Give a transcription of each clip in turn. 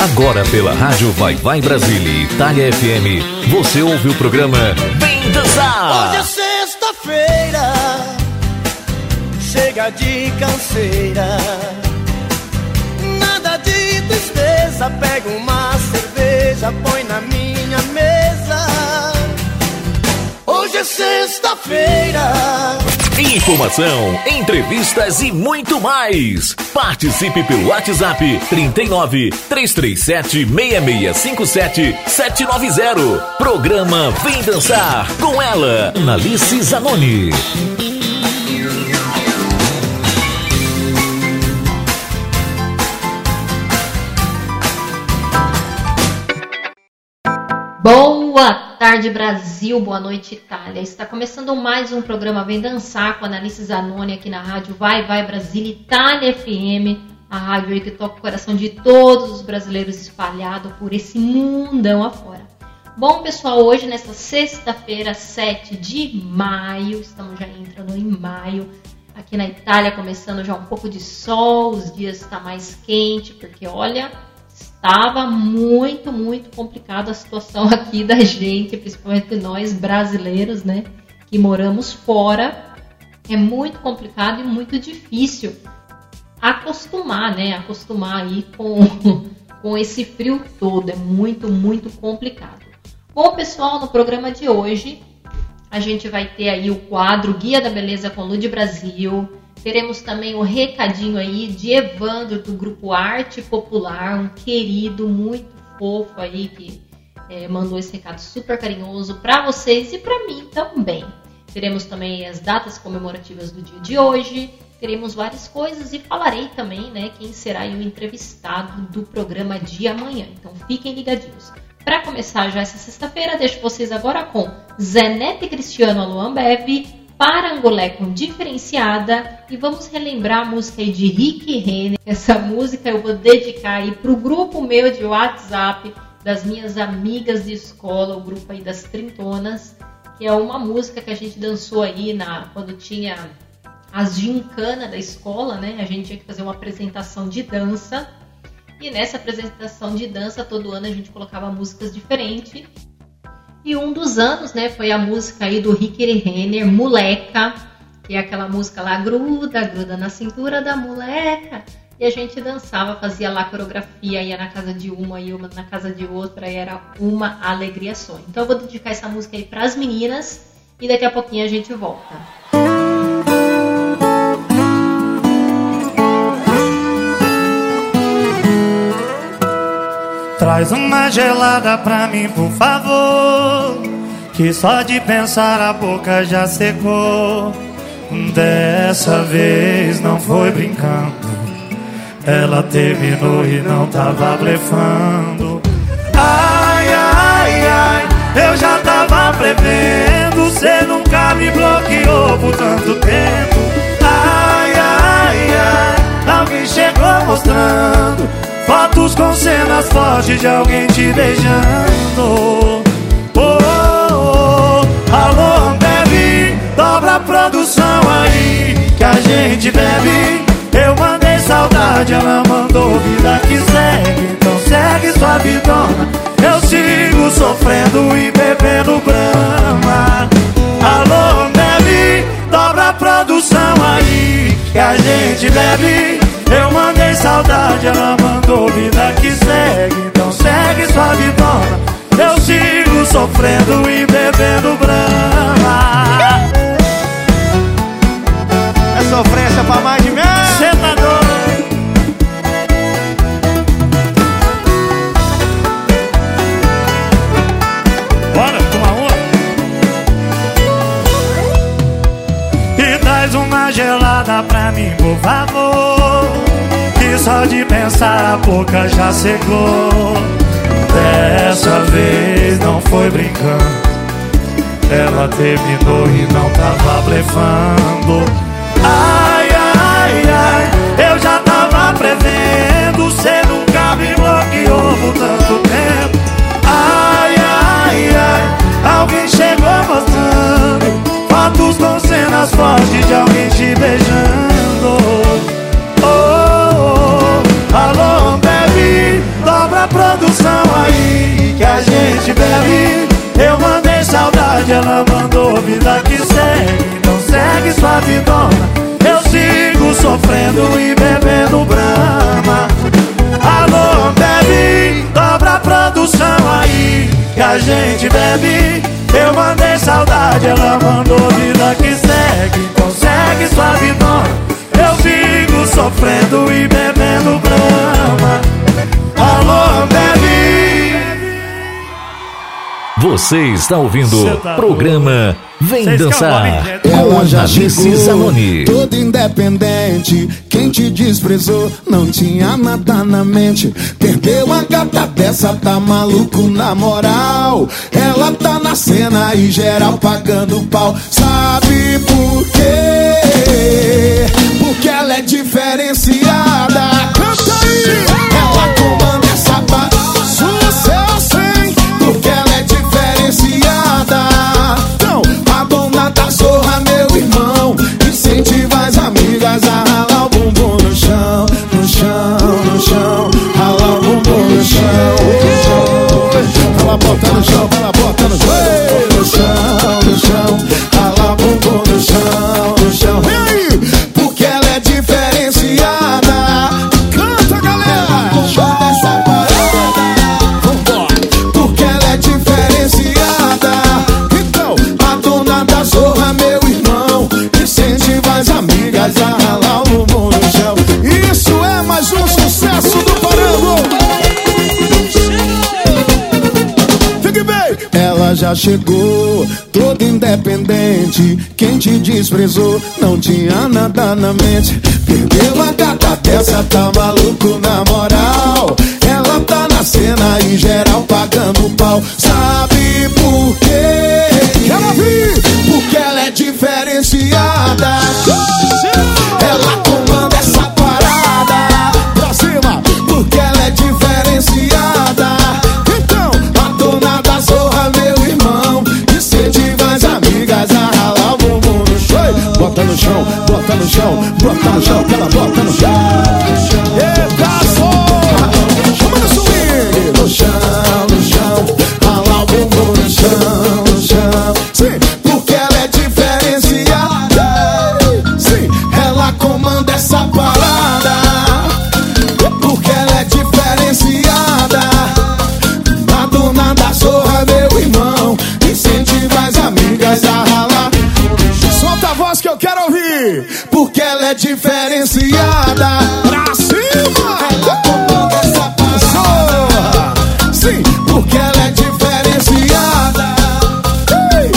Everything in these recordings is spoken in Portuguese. Agora pela Rádio Vai Vai Brasília e Itália FM, você ouve o programa Vem Dançar! Hoje é sexta-feira, chega de canseira, nada de tristeza, pega uma cerveja, põe na minha mesa. Hoje é sexta-feira. Informação, entrevistas e muito mais. Participe pelo WhatsApp 39 337 6657 790. Programa Vem Dançar com ela, Analice Zanoni. Boa tarde, Brasil. Boa noite, Itália. Está começando mais um programa Vem Dançar com a Analice Zanoni aqui na rádio Vai Vai Brasília Itália FM, a rádio que toca o coração de todos os brasileiros espalhados por esse mundão afora. Bom, pessoal, hoje, nesta sexta-feira, 7 de maio, estamos já entrando em maio, aqui na Itália, começando já um pouco de sol, os dias estão mais quente, porque, olha... Estava muito complicada a situação aqui da gente, principalmente nós brasileiros, né, que moramos fora. É muito complicado e muito difícil acostumar, né, aí com esse frio todo, é muito complicado. Bom, pessoal, no programa de hoje, a gente vai ter aí o quadro Guia da Beleza com Lud Brasil. Teremos também o recadinho aí de Evandro, do Grupo Arte Popular, um querido, muito fofo aí, que mandou esse recado super carinhoso para vocês e para mim também. Teremos também as datas comemorativas do dia de hoje, teremos várias coisas e falarei também, né, quem será aí o entrevistado do programa de amanhã. Então fiquem ligadinhos. Para começar já essa sexta-feira, deixo vocês agora com Zenete Cristiano, Aluan Bebe, Parangolé com Diferenciada, e vamos relembrar a música aí de Rick Renner. Essa música eu vou dedicar aí pro grupo meu de WhatsApp das minhas amigas de escola, o grupo aí das Trintonas, que é uma música que a gente dançou aí quando tinha as gincanas da escola, né? A gente tinha que fazer uma apresentação de dança, e nessa apresentação de dança todo ano a gente colocava músicas diferentes. E um dos anos, né, foi a música aí do Rick Renner, Moleca, que é aquela música lá, gruda na cintura da moleca. E a gente dançava, fazia lá coreografia, ia na casa de uma, e uma na casa de outra, e era uma alegria só. Então eu vou dedicar essa música aí pras meninas, e daqui a pouquinho a gente volta. Traz uma gelada pra mim, por favor, que só de pensar a boca já secou. Dessa vez não foi brincando, ela terminou e não tava blefando. Ai, ai, ai, eu já tava prevendo, cê nunca me bloqueou por tanto tempo. Ai, ai, ai, alguém chegou mostrando fotos com cenas fortes de alguém te beijando. Oh, oh, oh. Alô, bebe, dobra a produção aí que a gente bebe. Eu mandei saudade, ela mandou vida que segue. Então segue sua vidona, eu sigo sofrendo e bebendo Brahma. Alô, bebe, dobra a produção aí que a gente bebe. Eu mandei saudade, ela mandou vida que segue. Então segue sua vidona, eu sigo sofrendo e bebendo Brahma. É sofrência pra mais de mim. Cê tá doido. Bora, toma uma. E traz uma gelada pra mim, por favor, só de pensar a boca já secou. Dessa vez não foi brincando, ela terminou e não tava blefando. Ai, ai, ai, eu já tava prevendo, cê nunca me bloqueou por tanto tempo. Ai, ai, ai, alguém chegou mostrando fotos com cenas fortes de alguém te beijando. Alô, bebe, dobra a produção aí que a gente bebe. Eu mandei saudade, ela mandou vida que segue. Então segue sua vidona, eu sigo sofrendo e bebendo Brahma. Alô, bebe, dobra a produção aí que a gente bebe. Eu mandei saudade, ela mandou vida que segue. Então segue sua vidona, eu sigo sofrendo e bebendo Brahma. Alô, bebe. Você está ouvindo o programa Vem Dançar com Analice Zanoni. Toda independente, quem te desprezou não tinha nada na mente. Perdeu a gata dessa, tá maluco na moral. Ela tá na cena e geral pagando pau. Sabe por quê? Porque ela é diferenciada. Canta aí! Ela comanda essa batida, sucesso, hein? Porque ela é diferenciada. Então, a dona da zorra, meu irmão, incentiva as amigas a ralar o bumbum no chão, no chão, no chão. Ralar o bumbum no chão. Ela bota no chão, ela bota no chão, no chão, no chão. Ralar o bumbum no chão, no chão. Porque ela é diferenciada. Canta, galera! Porque ela é diferenciada. Então, a dona da zorra, meu irmão, incentiva as amigas a ralar o bumbum no chão. Isso é mais um sucesso do Parango. Fique bem! Ela já chegou, toda independente. Quem te desprezou não tinha nada na mente. Perdeu a gata dessa, tá maluco na moral. Ela tá na cena e geral pagando pau. Sabe por quê? Ela vive, porque ela é diferenciada. Ela comanda essa parada. Pra cima, porque ela é diferenciada. Então, a dona da zorra, meu irmão, incentiva as amigas a ralar o bumbum no chão. Bota no chão, bota no chão, bota no chão, ela bota no chão. Eita, zorra! Chama no swing! No chão, no chão, ralar o bumbum no chão, no chão. Sim, porque ela é diferenciada. Sim, ela comanda essa parada. Porque ela é diferenciada. A dona da zorra, meu irmão, incentiva as amigas a ralar. Solta a voz que eu quero ouvir. Porque ela é diferenciada. Pra cima! Ela comanda essa parada. Sim, porque ela é diferenciada.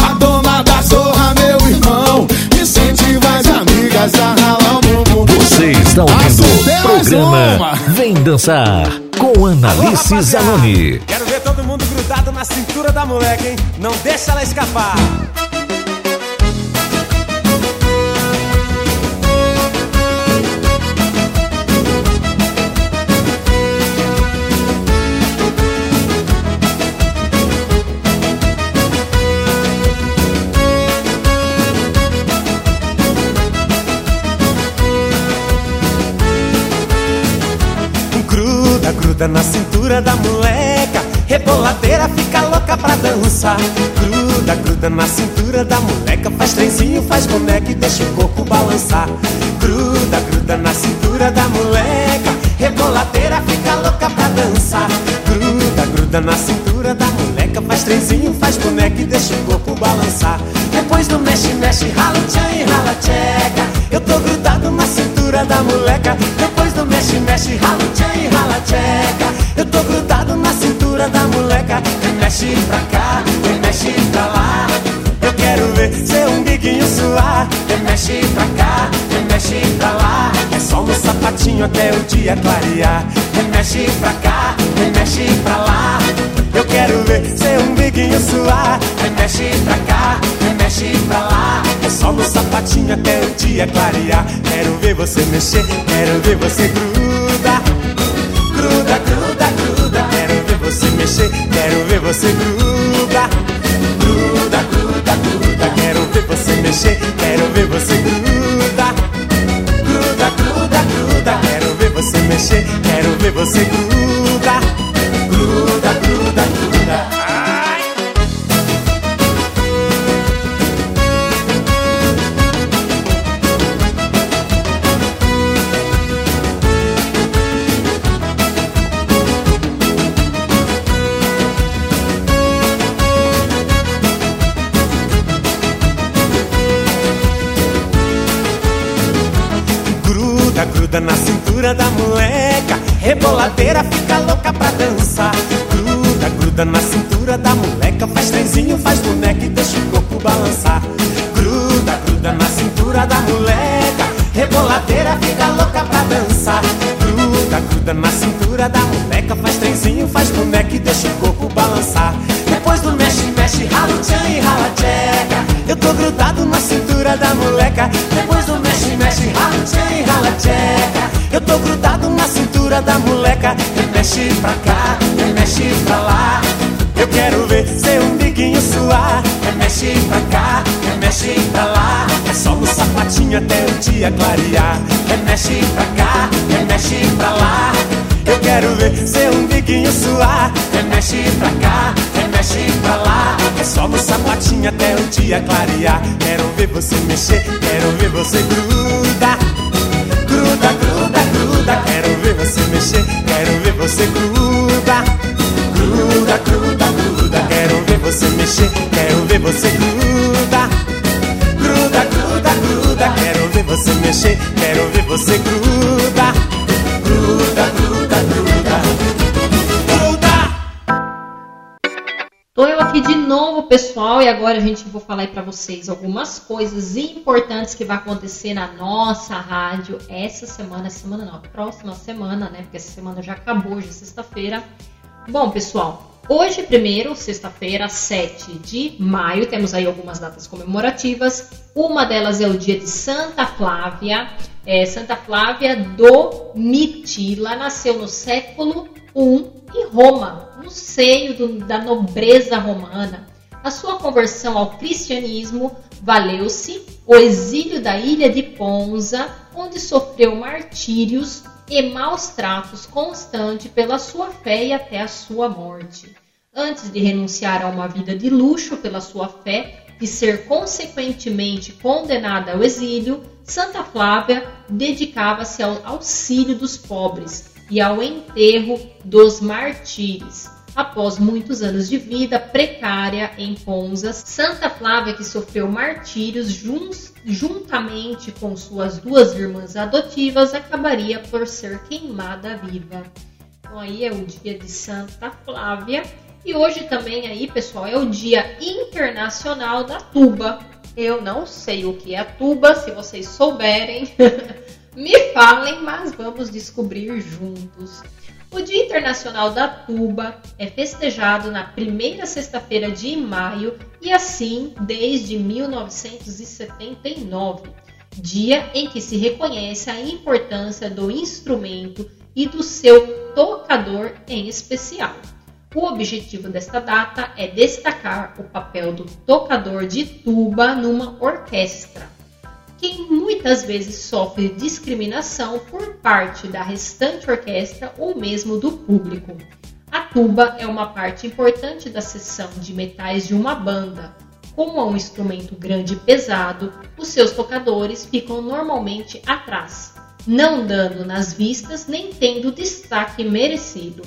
A dona da zorra, meu irmão, incentiva as amigas a ralar o bumbum. Você está ouvindo o programa Vem Dançar com Analice Zanoni. Quero ver todo mundo grudado na cintura da moleca, hein? Não deixa ela escapar. Gruda na cintura da moleca, reboladeira fica louca pra dançar. Gruda, gruda na cintura da moleca, faz trenzinho, faz boneca e deixa o corpo balançar. Gruda, gruda na cintura da moleca, reboladeira fica louca pra dançar. Gruda, gruda na cintura da moleca, faz trenzinho, faz boneca e deixa o corpo balançar. Depois do mexe, mexe, rala o tchan e rala tcheca. Eu tô grudado na cintura da moleca. Depois do mexe, mexe, rala o tchan e rala tcheca. Eu tô grudado na cintura da moleca. Me mexe pra cá, me mexe pra lá. Eu quero ver seu umbiguinho suar. Me mexe pra cá, me mexe pra lá. É só no sapatinho até o dia clarear. Me mexe pra cá, me mexe pra lá. Eu quero ver seu umbiguinho suar. Me mexe pra cá, me mexe pra lá. É só no sapatinho até o dia clarear. Quero ver você mexer, quero ver você gruda. Gruda, gruda, gruda. Quero ver você mexer, quero ver você gruda. Gruda, gruda, gruda. Quero ver você mexer, quero ver você gruda. Gruda, gruda, gruda. Quero ver você mexer, quero ver você gruda. gruda. Ai. Gruda, gruda na cintura da moleca, reboladeira fica louca pra dançar. Gruda, gruda na cintura da moleca, faz trenzinho, faz boneca e deixa o corpo balançar. Gruda, gruda na cintura da moleca, reboladeira fica louca pra dançar. Gruda, gruda na cintura da moleca, faz trenzinho, faz boneca e deixa o corpo balançar. Depois do mexe, mexe, rala o tchan e rala a tcheca. Eu tô grudado na cintura da moleca. Depois do mexe, mexe, rala o tchan e rala a tcheca. Eu tô grudado na cintura da moleca. Mexe pra cá, mexe pra lá. Eu quero ver seu umbiguinho suar. Mexe pra cá, mexe pra lá. É só no sapatinho até o dia clarear. Mexe pra cá, mexe pra lá. Eu quero ver seu umbiguinho suar. Mexe pra cá, mexe pra lá. É só no sapatinho até o dia clarear. Quero ver você mexer, quero ver você gruda. Gruda, gruda, gruda. Quero ver você mexer, quero ver você gruda. Gruda, gruda, gruda. Quero ver você mexer, quero ver você gruda. Gruda, gruda, gruda. Quero ver você mexer, quero ver você gruda. Gruda, gruda, gruda. Gruda. Tô eu aqui de novo, pessoal, e agora a gente vou falar aí pra vocês algumas coisas importantes que vai acontecer na nossa rádio essa semana. Essa semana não, a próxima semana, né? Porque essa semana já acabou, já é sexta-feira. Bom, pessoal, hoje primeiro, sexta-feira, 7 de maio, temos aí algumas datas comemorativas. Uma delas é o dia de Santa Flávia. Santa Flávia do Mitila nasceu no século I em Roma, no seio da nobreza romana. A sua conversão ao cristianismo valeu-se o exílio da ilha de Ponza, onde sofreu martírios e maus tratos constantes pela sua fé e até a sua morte. Antes de renunciar a uma vida de luxo pela sua fé e ser consequentemente condenada ao exílio, Santa Flávia dedicava-se ao auxílio dos pobres e ao enterro dos mártires. Após muitos anos de vida precária em Ponza, Santa Flávia, que sofreu martírios juntamente com suas duas irmãs adotivas, acabaria por ser queimada viva. Então aí é o dia de Santa Flávia. E hoje também aí, pessoal, é o Dia Internacional da Tuba. Eu não sei o que é a tuba, se vocês souberem, me falem, mas vamos descobrir juntos. O Dia Internacional da Tuba é festejado na primeira sexta-feira de maio e assim desde 1979, dia em que se reconhece a importância do instrumento e do seu tocador em especial. O objetivo desta data é destacar o papel do tocador de tuba numa orquestra, que muitas vezes sofre discriminação por parte da restante orquestra ou mesmo do público. A tuba é uma parte importante da seção de metais de uma banda. Como é um instrumento grande e pesado, os seus tocadores ficam normalmente atrás, não dando nas vistas nem tendo o destaque merecido.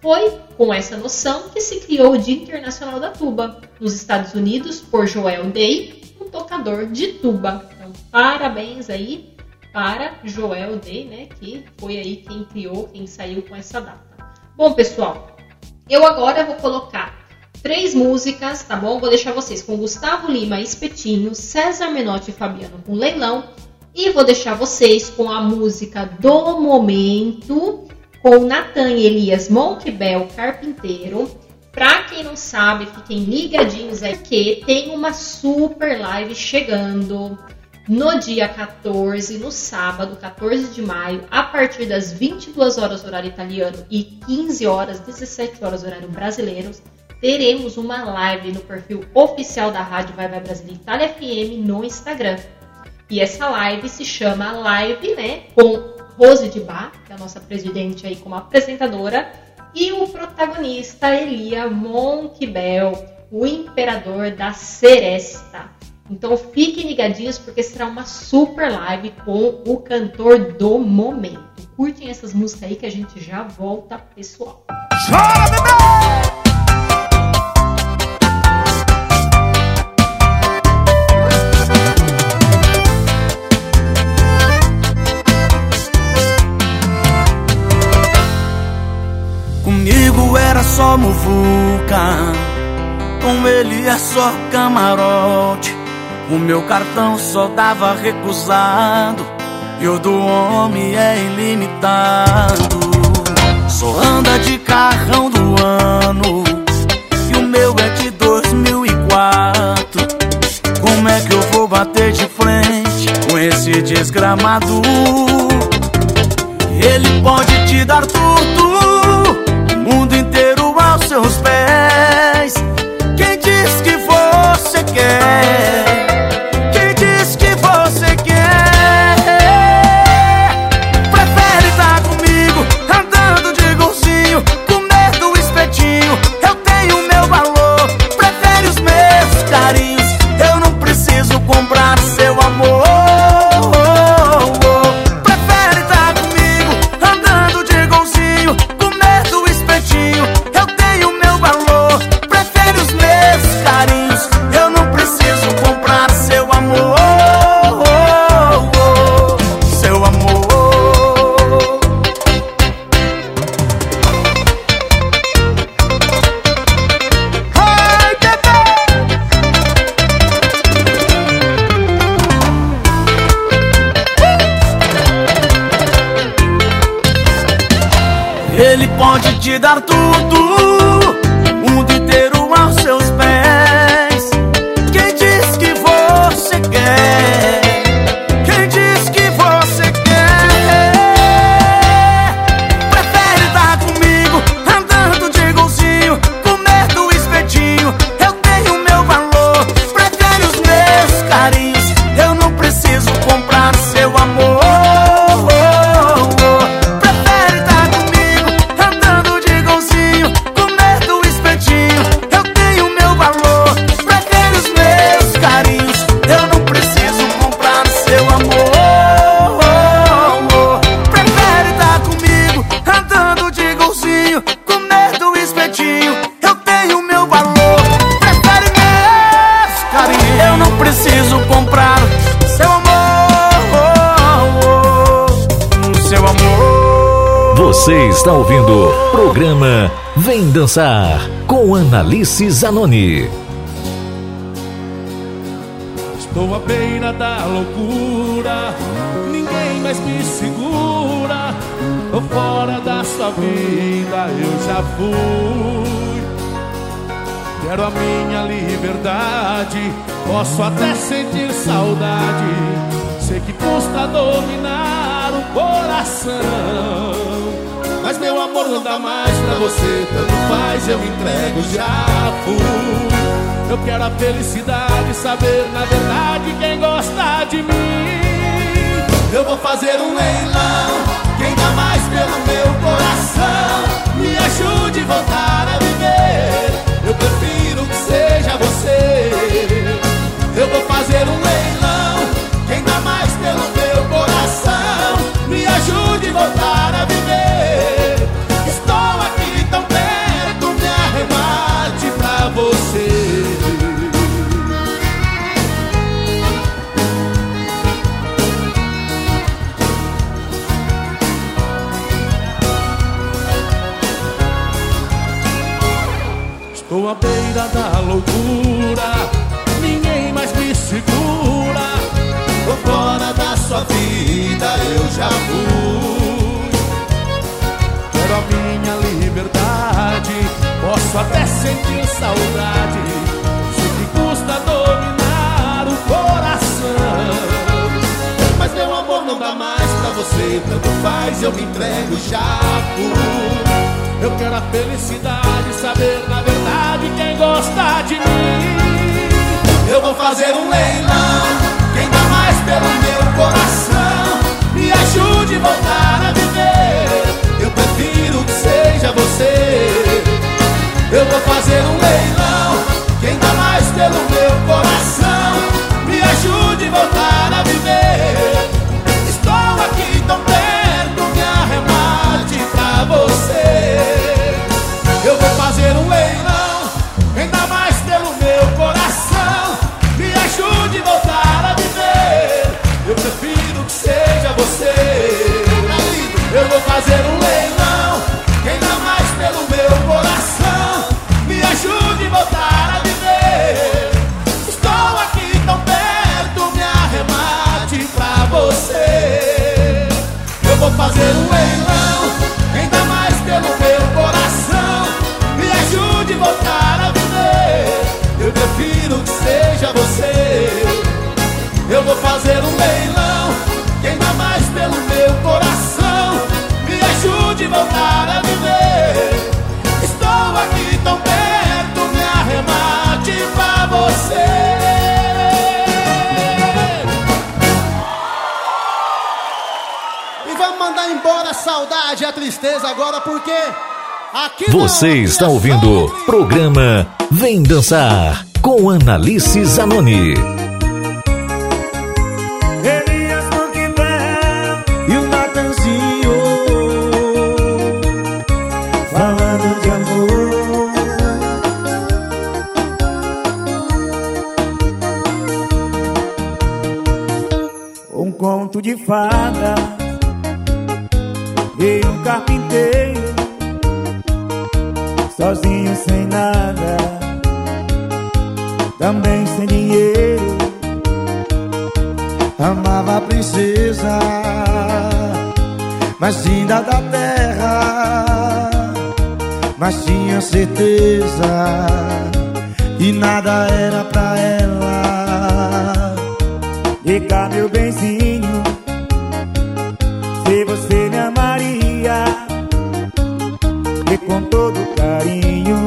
Foi com essa noção que se criou o Dia Internacional da Tuba, nos Estados Unidos, por Joel Day, um tocador de tuba. Parabéns aí para Joel Day, né, que foi aí quem criou, quem saiu com essa data. Bom, pessoal, eu agora vou colocar 3 músicas, tá bom? Vou deixar vocês com Gustavo Lima, Espetinho, César Menotti e Fabiano com Leilão. E vou deixar vocês com a música do momento, com Natan e Elias Monkbel Carpinteiro. Pra quem não sabe, fiquem ligadinhos aí que tem uma super live chegando. No dia 14, no sábado, 14 de maio, a partir das 22 horas horário italiano e 15 horas, 17 horas horário brasileiro, teremos uma live no perfil oficial da Rádio Vai Vai Brasil Itália FM no Instagram. E essa live se chama Live, né, com Rose de Bar, que é a nossa presidente aí como apresentadora, e o protagonista Elia Montebel, o imperador da Seresta. Então fiquem ligadinhos porque será uma super live com o cantor do momento. Curtem essas músicas aí que a gente já volta, pessoal. Chora, bebê! Comigo era só muvuca, com ele é só camarote. O meu cartão só dava recusado e o do homem é ilimitado. Só anda de carrão do ano e o meu é de 2004. Como é que eu vou bater de frente com esse desgramado? Ele pode te dar tudo, o mundo inteiro aos seus pés. Quem diz que você quer? Quem diz que você quer? Prefere estar comigo, andando de golzinho, comer do espetinho. Eu tenho meu valor, prefere os meus carinhos. Eu não preciso comprar seu amor. Ele pode te dar tudo, o mundo inteiro aos seus pés. Quem diz que você quer? Quem diz que você quer? Prefere estar comigo, andando de golzinho, comer do espetinho. Eu tenho meu valor, prefere os meus carinhos. Eu não preciso comprar seu amor. Você está ouvindo o programa Vem Dançar com Analice Zanoni. Estou à beira da loucura, ninguém mais me segura. Tô fora da sua vida, eu já fui. Quero a minha liberdade, posso até sentir saudade. Sei que custa dominar o coração, mas meu amor não dá mais pra você, tanto faz, eu entrego, já fui. Eu quero a felicidade, saber na verdade quem gosta de mim. Eu vou fazer um leilão, quem dá mais pelo meu coração, me ajude a voltar a viver. Eu prefiro que seja você. Eu vou fazer um leilão, quem dá mais pelo meu coração, me ajude a voltar a viver. Estou à beira da loucura, ninguém mais me segura. Tô fora da sua vida, eu já fui. Quero a minha liberdade, posso até sentir saudade. Sei que custa dominar o coração, mas meu amor não dá mais pra você, tanto faz, eu me entrego, já fui. Eu quero a felicidade, saber na verdade quem gosta de mim. Eu vou fazer um leilão, quem dá mais pelo meu coração, me ajude a voltar a viver. Eu prefiro que seja você. Eu vou fazer um leilão, quem dá mais pelo meu coração, me ajude a voltar a viver. Estou aqui tão perto, me arremate pra você. Eu vou fazer um leilão, quem dá mais pelo meu coração, me ajude a voltar a viver. Eu prefiro que seja você. Eu vou fazer um leilão, quem dá mais pelo meu coração, me ajude a voltar a viver. Estou aqui tão perto, me arremate pra você. Eu vou fazer um leilão, quem dá mais pelo meu coração, me ajude a voltar a viver. Eu prefiro que seja você. Eu vou fazer um leilão, quem dá mais pelo meu coração, de voltar a viver. Estou aqui tão perto, me arremate pra você. E vamos mandar embora a saudade e a tristeza agora, porque aqui você está ouvindo o programa Vem Dançar com Analice Zanoni. De fada e um carpinteiro sozinho sem nada, também sem dinheiro, amava a princesa, mas vinda da terra, mas tinha certeza que nada era pra ela. E cá, meu benzinho, se você me amaria, e com todo carinho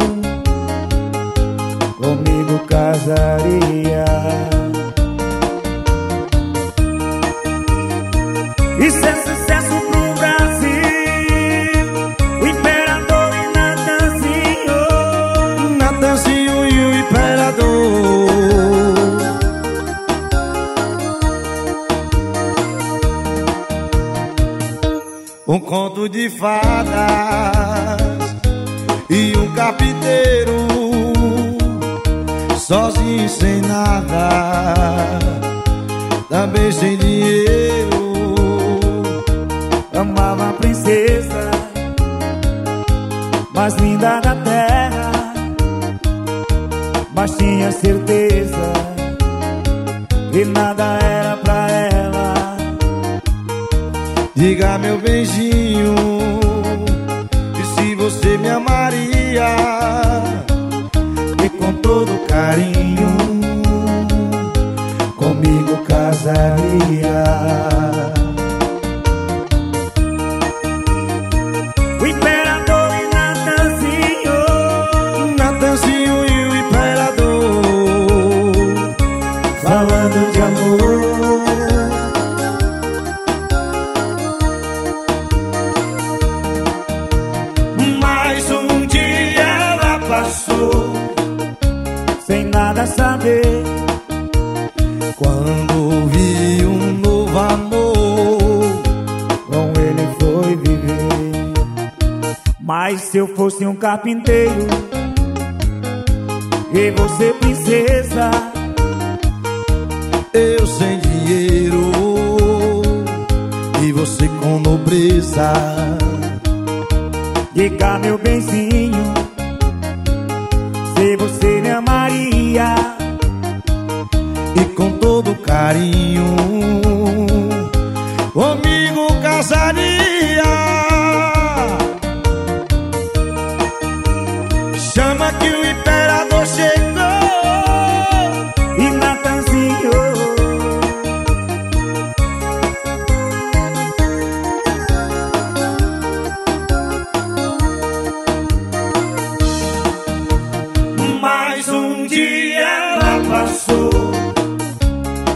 comigo casaria. Isso é sucesso pro Brasil, o imperador e Natanzinho, Natanzinho e o imperador. Um conto de fadas e um carpinteiro sozinho sem nada, também sem dinheiro, amava a princesa mais linda da terra, mas tinha certeza que nada era pra ela. Diga, meu benzinho, que se você me amaria, e com todo carinho comigo casaria. O imperador e Natanzinho, Natanzinho e o imperador, falando de amor. Saber quando vi um novo amor, com ele foi viver. Mas se eu fosse um carpinteiro e você princesa, eu sem dinheiro e você com nobreza. E cá, meu benzinho, se você me amaria, e com todo carinho comigo casaria. Chama que o imperador chegou e Natanzinho.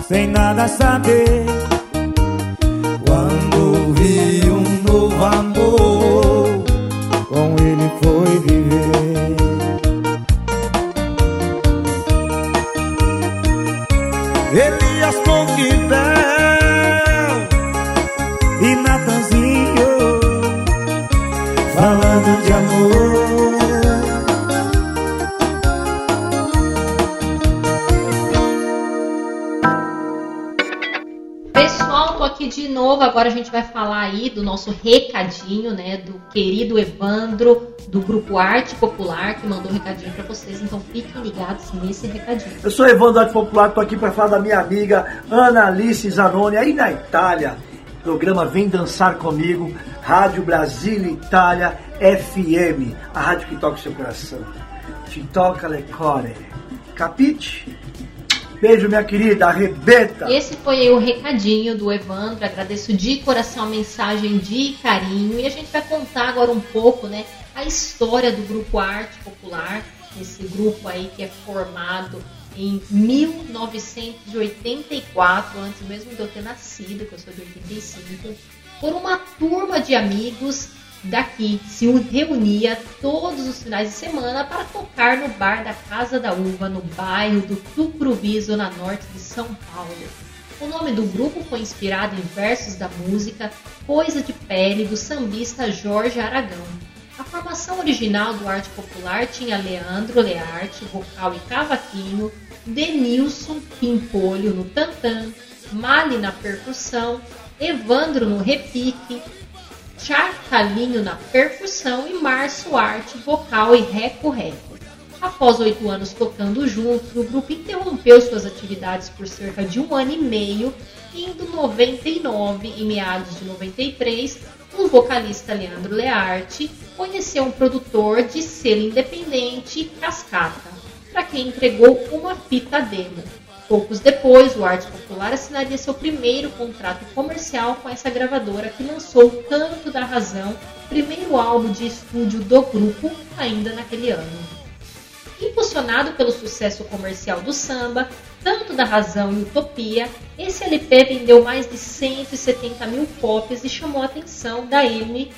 Sem nada saber, quando vi um novo amor, com ele foi viver. chorando de amor. Pessoal, tô aqui de novo. Agora a gente vai falar aí do nosso recadinho, né? Do querido Evandro, do Grupo Arte Popular, que mandou um recadinho pra vocês. Então fiquem ligados nesse recadinho. Eu sou Evandro Arte Popular, tô aqui pra falar da minha amiga Ana Alice Zanoni, aí na Itália. Programa Vem Dançar Comigo, Rádio Brasil Itália FM, a rádio que toca o seu coração. Te toca le core. Capite? Beijo, minha querida, arrebenta! Esse foi o recadinho do Evandro. Agradeço de coração a mensagem de carinho. E a gente vai contar agora um pouco, né, a história do Grupo Arte Popular, esse grupo aí que é formado em 1984, antes mesmo de eu ter nascido, que eu sou de 85, por uma turma de amigos daqui, se reunia todos os finais de semana para tocar no bar da Casa da Uva, no bairro do Tucuruvi, zona norte de São Paulo. O nome do grupo foi inspirado em versos da música Coisa de Pele, do sambista Jorge Aragão. A formação original do Arte Popular tinha Leandro Learte, vocal e cavaquinho, Denilson Pimpolho no tantã, Mali na percussão, Evandro no repique, Charcalinho na percussão e Márcio Arte, vocal e reco-reco. Após 8 anos tocando juntos, o grupo interrompeu suas atividades por cerca de 1 ano e meio, indo 99, em meados de 93, o vocalista Leandro Learte conheceu um produtor de selo independente, Cascata, para quem entregou uma fita demo. Poucos depois, o Arte Popular assinaria seu primeiro contrato comercial com essa gravadora, que lançou o Canto da Razão, primeiro álbum de estúdio do grupo, ainda naquele ano. Impulsionado pelo sucesso comercial do samba, Canto da Razão e Utopia, esse LP vendeu mais de 170 mil cópias e chamou a atenção da EMI,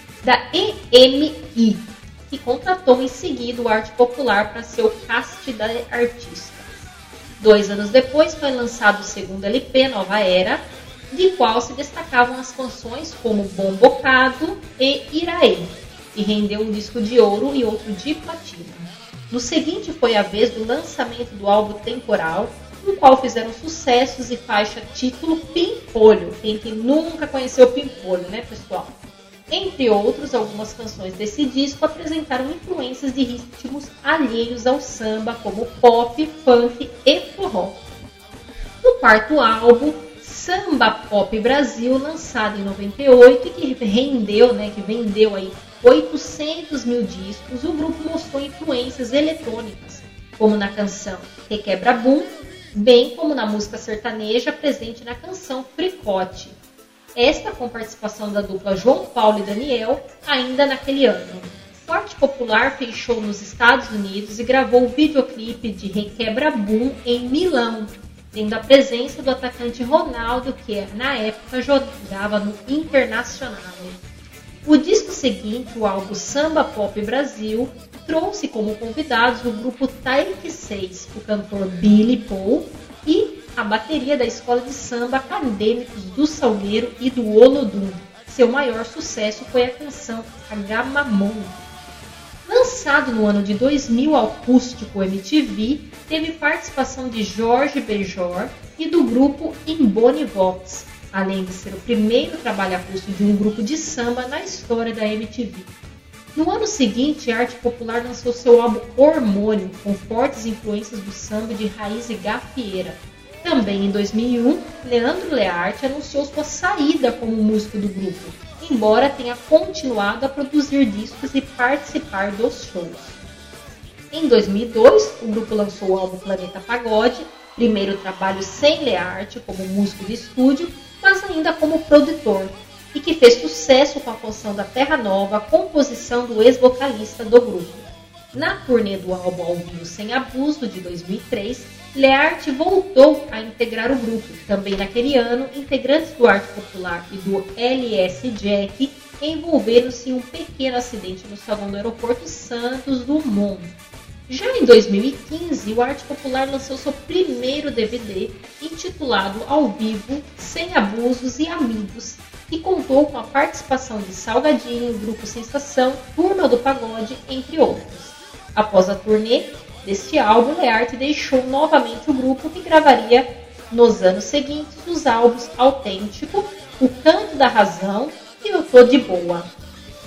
que contratou em seguida o Arte Popular para ser o cast da artista. 2 anos depois foi lançado o segundo LP, Nova Era, de qual se destacavam as canções como Bom Bocado e Iraê, e rendeu um disco de ouro e outro de platina. No seguinte foi a vez do lançamento do álbum Temporal, no qual fizeram sucessos e faixa título Pimpolho, quem que nunca conheceu Pimpolho, né, pessoal? Entre outros, algumas canções desse disco apresentaram influências de ritmos alheios ao samba, como pop, funk e forró. No 4º álbum, Samba Pop Brasil, lançado em 98 e que rendeu, né, que vendeu aí 800 mil discos, o grupo mostrou influências eletrônicas, como na canção Requebra Boom, bem como na música sertaneja presente na canção Fricote. Esta com participação da dupla João Paulo e Daniel, ainda naquele ano. O Arte Popular fechou nos Estados Unidos e gravou o videoclipe de Requebra Boom em Milão, tendo a presença do atacante Ronaldo, que na época jogava no Internacional. O disco seguinte, o álbum Samba Pop Brasil, trouxe como convidados o grupo Taik 6, o cantor Billy Paul e a bateria da Escola de Samba Acadêmicos do Salgueiro e do Olodum. Seu maior sucesso foi a canção Agamamon. Lançado no ano de 2000 ao acústico MTV, teve participação de Jorge Benjor e do grupo Imbonivox, além de ser o primeiro trabalho acústico de um grupo de samba na história da MTV. No ano seguinte, a Arte Popular lançou seu álbum Hormônio, com fortes influências do samba de raiz e gafieira. Também em 2001, Leandro Learte anunciou sua saída como músico do grupo, embora tenha continuado a produzir discos e participar dos shows. Em 2002, o grupo lançou o álbum Planeta Pagode, primeiro trabalho sem Learte como músico de estúdio, mas ainda como produtor, e que fez sucesso com a canção da Terra Nova, composição do ex-vocalista do grupo. Na turnê do álbum Ao Vivo Sem Abuso, de 2003, Learte voltou a integrar o grupo. Também naquele ano, integrantes do Arte Popular e do LS Jack envolveram-se em um pequeno acidente no salão do aeroporto Santos Dumont. Já em 2015, o Arte Popular lançou seu primeiro DVD, intitulado Ao Vivo Sem Abusos e Amigos, e contou com a participação de Salgadinho, Grupo Sensação, Turma do Pagode, entre outros. Após a turnê deste álbum, Learte deixou novamente o grupo, que gravaria nos anos seguintes os álbuns Autêntico, O Canto da Razão e Eu Tô de Boa.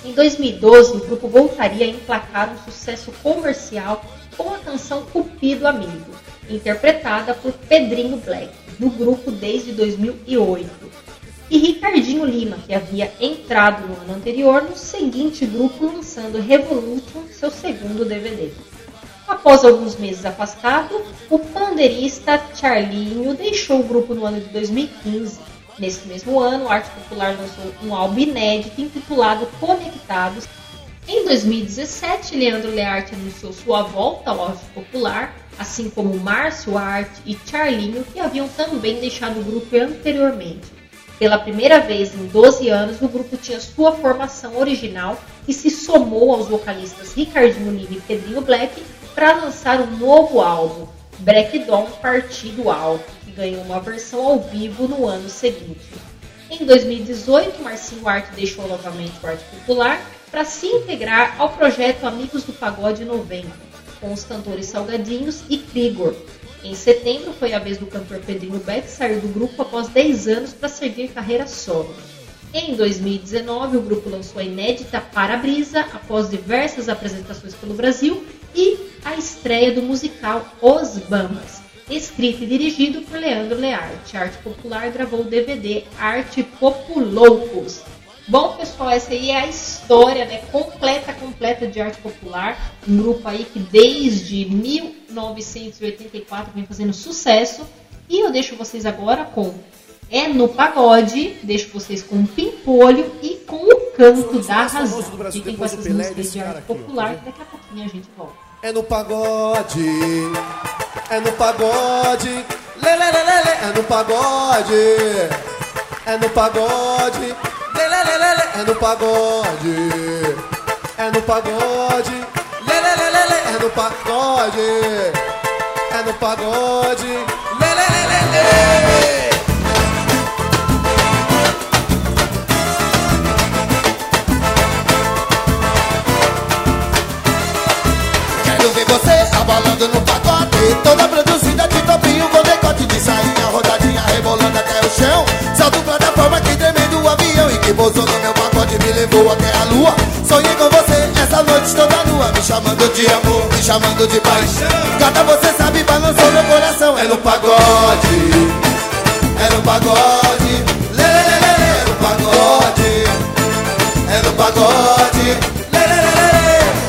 Em 2012, o grupo voltaria a emplacar um sucesso comercial com a canção Cupido Amigo, interpretada por Pedrinho Black, do grupo desde 2008. E Ricardinho Lima, que havia entrado no ano anterior no seguinte grupo, lançando Revolution, seu segundo DVD. Após alguns meses afastado, o pandeirista Charlinho deixou o grupo no ano de 2015. Nesse mesmo ano, Arte Popular lançou um álbum inédito intitulado Conectados. Em 2017, Leandro Learte anunciou sua volta ao Arte Popular, assim como Márcio Arte e Charlinho, que haviam também deixado o grupo anteriormente. Pela primeira vez em 12 anos, o grupo tinha sua formação original e se somou aos vocalistas Ricardinho Lima e Pedrinho Black para lançar um novo álbum, Breakdown Partido Alto, que ganhou uma versão ao vivo no ano seguinte. Em 2018, Marcinho Arte deixou novamente o Arte Popular para se integrar ao projeto Amigos do Pagode 90, com os cantores Salgadinhos e Krigor. Em setembro, foi a vez do cantor Pedrinho Black sair do grupo após 10 anos para seguir carreira solo. Em 2019, o grupo lançou a inédita Para-Brisa, após diversas apresentações pelo Brasil, e a estreia do musical Os Bambas, escrito e dirigido por Leandro Learte. A Arte Popular gravou o DVD Arte Populoucos. Bom, pessoal, essa aí é a história, né, completa de Arte Popular, um grupo aí que desde 1984 vem fazendo sucesso. E eu deixo vocês agora com É no Pagode, deixo vocês com Pimpolho e com O Canto da Razão. Fiquem com essas músicas de Arte Popular, que daqui a pouquinho a gente volta. É no pagode, lelelelele, é no pagode, é no pagode, lelelelele, é no pagode, é no pagode, lelelelele, é no pagode, é no pagode, lelelelele. Você abalando no pacote, toda produzida de topinho com decote, de sainha rodadinha rebolando até o chão. Salto plataforma que tremendo o avião e que pousou no meu pacote, me levou até a lua. Sonhei com você essa noite toda nua, me chamando de amor, me chamando de paixão. Cada você sabe balançou meu coração. É no pagode, é no pagode, lelelele, é no pagode, é no pagode.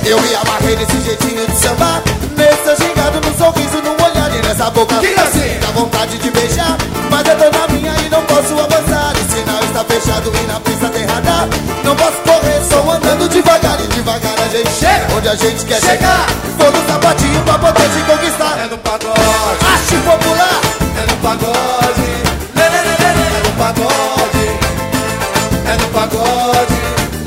Eu me amarrei nesse jeitinho de sambar, nessa gingada, no sorriso, no olhar e nessa boca que assim dá vontade de beijar, mas eu tô na minha e não posso avançar. O sinal está fechado e na pista tem radar. Não posso correr, só andando devagar, e devagar a gente chega onde a gente quer chegar. Vou no sapatinho pra poder te conquistar. É no pagode, arte popular. É no pagode, lelelelele. É no pagode, é no pagode,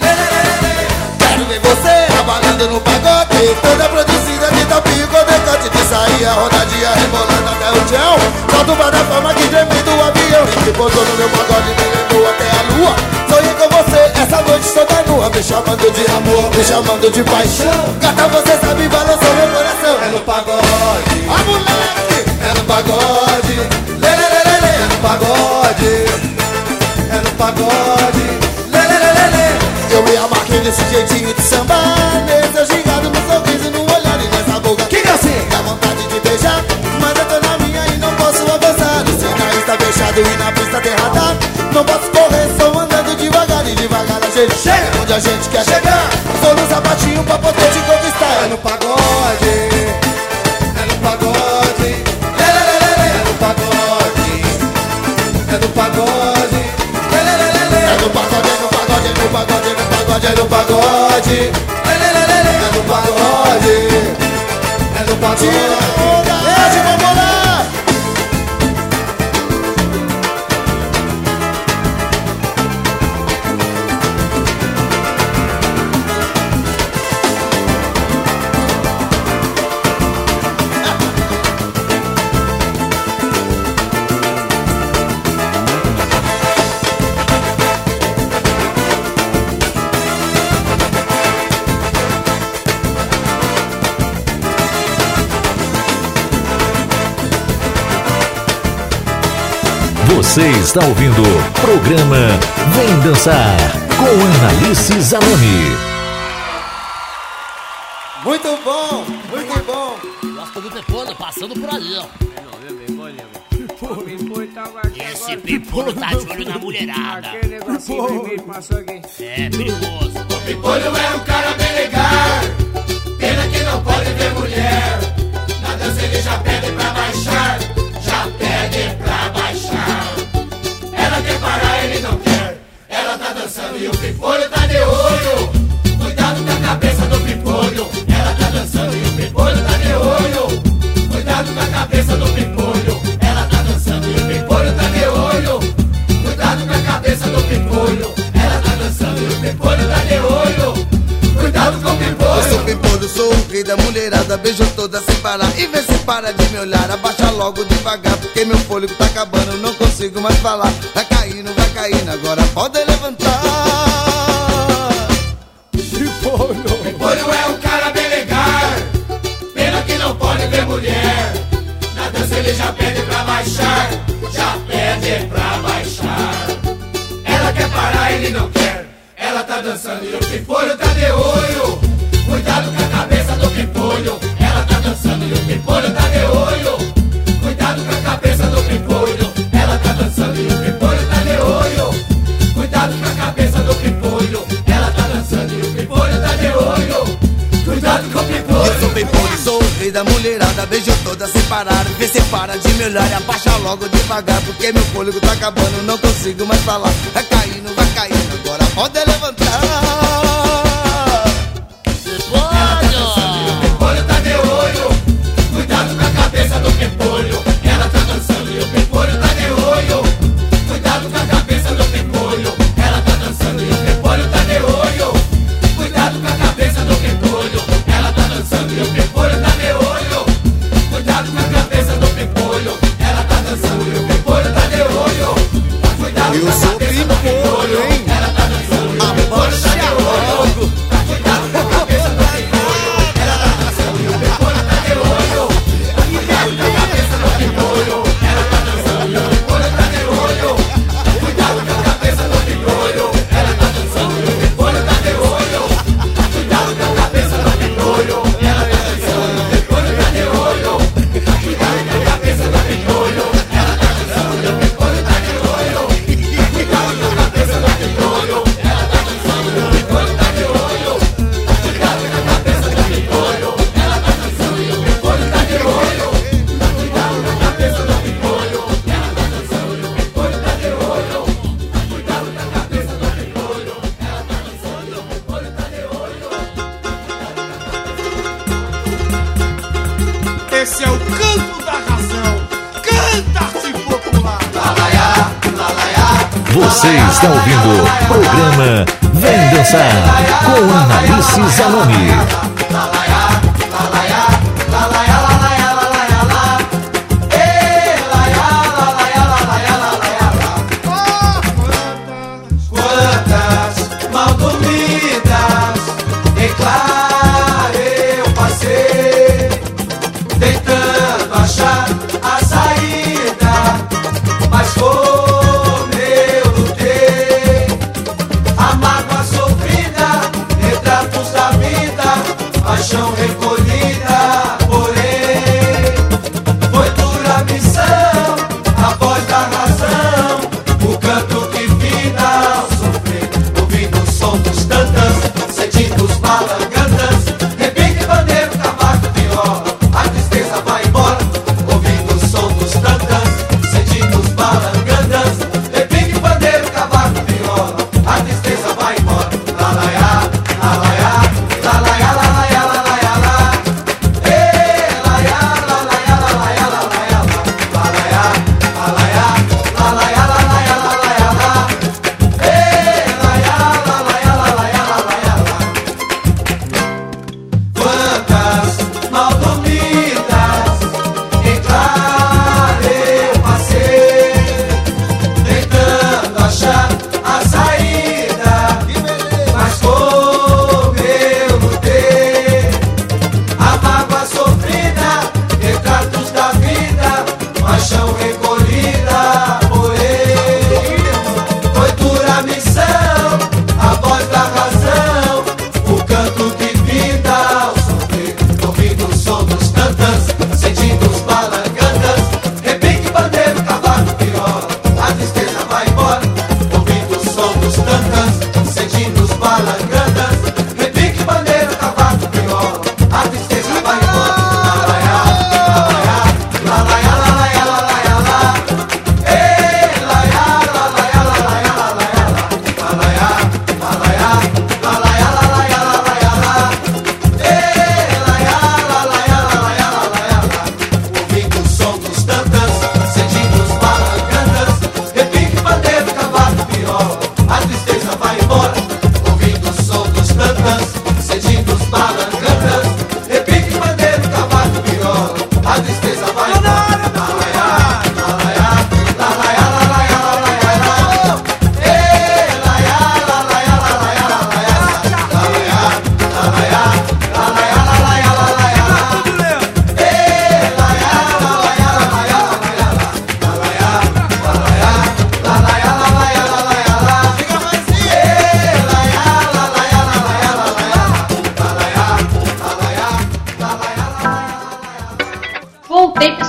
lelelelele. Quero ver você balando no pagote, toda produzida de tapinho com decote, de saia rodadinha rebolando até o chão. Solta o plataforma que treme do avião e que botou no meu pagode, me levou até a lua. Sonhei com você essa noite toda nua, me chamando de amor, me chamando de paixão. Gata, você sabe balançar meu coração. É no pagode, a moleque. É no pagode, lelelelele. É no pagode, é no pagode, lelelelele. Eu me amarquei nesse jeitinho de samba, nesse gingado, no sorriso, no olhar e nessa boca que assim dá vontade de beijar, mas eu tô na minha e não posso avançar. O sinal está fechado e na pista tem radar. Não posso correr, só andando devagar, e devagar a gente chega onde a gente quer chegar. Tô no sapatinho pra poder te conquistar. É no pagode, é no pagode, lelelelele. É no pagode, é no pagode, lelelelele. É no pagode, é no pagode, é no pagode, é no pagode, é no pagode. É no pagode, é no pagode, é de bobola. Você está ouvindo o programa Vem Dançar com Analice Zanoni. Muito bom, muito bom. Gosto do Pipona passando por ali, ó. Esse Pipona tá de olho na mulherada. É perigoso. O Pipona é um cara bem legal. Pena que não pode ver mulher. Na dança ele já pede pra baixar. Já pede pra baixar. Ela quer parar, ele não quer. Ela tá dançando e o Pipolho tá de olho. Cuidado com a cabeça do Pipolho. Ela tá dançando e o Pipolho tá de olho. Cuidado com a cabeça do Pipolho. Ela tá dançando e o Pipolho tá de olho. Cuidado com a cabeça do Pipolho. Ela tá dançando e o Pipolho tá de olho. Cuidado com o Pipolho. Eu sou Pipolho, sou o rei da mulherada. Beijo toda sem parar e vê se para de me olhar. Abaixa logo devagar, porque meu fôlego tá acabando. Não consigo mais falar. Vai caindo, agora pode levantar. Pipolho. Pipolho é um cara bem legal. Pena que não pode ver mulher. Na dança ele já pede pra baixar. Já pede pra baixar. Ela quer parar, ele não quer. Ela tá dançando e o Pipolho tá de olho. Cuidado com a cabeça do Pipolho. Ela tá dançando e o Pipolho tá de olho. Cuidado com a cabeça do Pipolho. Ela tá dançando e o Pipolho tá de olho. Cuidado com a cabeça do Pipolho. Ela tá dançando e o Pipolho tá de olho. Cuidado com o Pipolho. Eu sou Pipolho, sou o rei da mulherada. Beijo toda sem parar, vê se para de me olhar e abaixa logo devagar, porque meu fôlego tá acabando, não consigo mais falar. Vai caindo, agora pode levantar. Você está ouvindo o programa Vem Dançar com Analice Zanoni.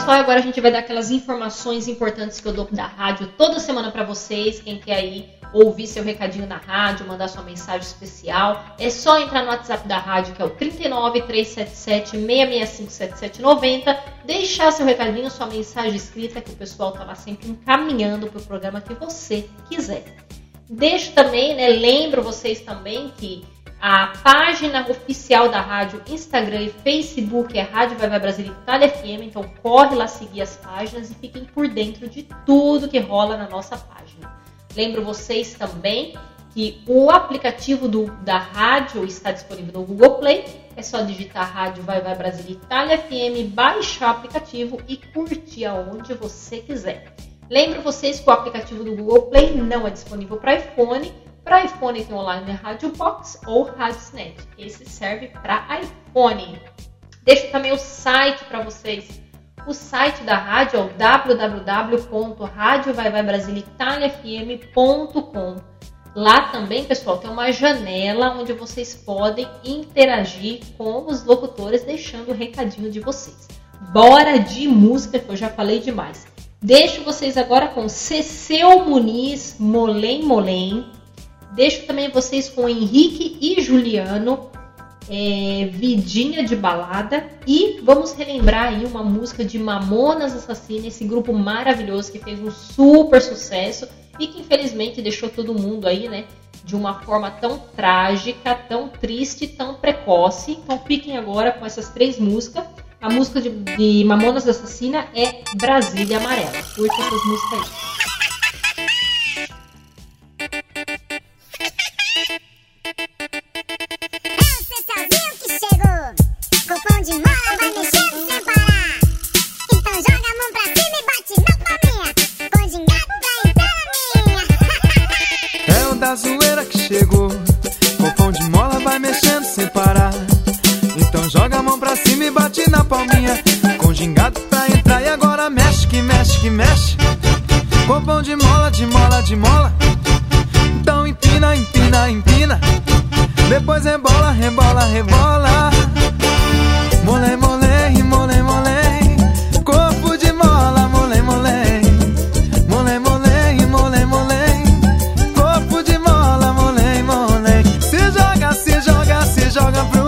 Agora a gente vai dar aquelas informações importantes que eu dou da rádio toda semana pra vocês. Quem quer aí ouvir seu recadinho na rádio, mandar sua mensagem especial, é só entrar no WhatsApp da rádio, que é o 39 377 665 7790, deixar seu recadinho, sua mensagem escrita, que o pessoal tá lá sempre encaminhando pro programa que você quiser. Deixo também, né, lembro vocês também que a página oficial da rádio, Instagram e Facebook, é Rádio Vai Vai Brasil Itália FM. Então corre lá seguir as páginas e fiquem por dentro de tudo que rola na nossa página. Lembro vocês também que o aplicativo da rádio está disponível no Google Play. É só digitar Rádio Vai Vai Brasil Itália FM, baixar o aplicativo e curtir aonde você quiser. Lembro vocês que o aplicativo do Google Play não é disponível para iPhone. Para iPhone tem online Rádio Box ou Rádio Net. Esse serve para iPhone. Deixo também o site para vocês. O site da rádio é o www.radiovaivaibrasilitaliafm.com. Lá também, pessoal, tem uma janela onde vocês podem interagir com os locutores, deixando o recadinho de vocês. Bora de música, que eu já falei demais. Deixo vocês agora com Ceceu Muniz, Molém Molém. Deixo também vocês com Henrique e Juliano, Vidinha de Balada. E vamos relembrar aí uma música de Mamonas Assassina, esse grupo maravilhoso que fez um super sucesso e que infelizmente deixou todo mundo aí, né, de uma forma tão trágica, tão triste, tão precoce. Então fiquem agora com essas três músicas. A música de Mamonas Assassina é Brasília Amarela. Curta essas músicas aí. Pro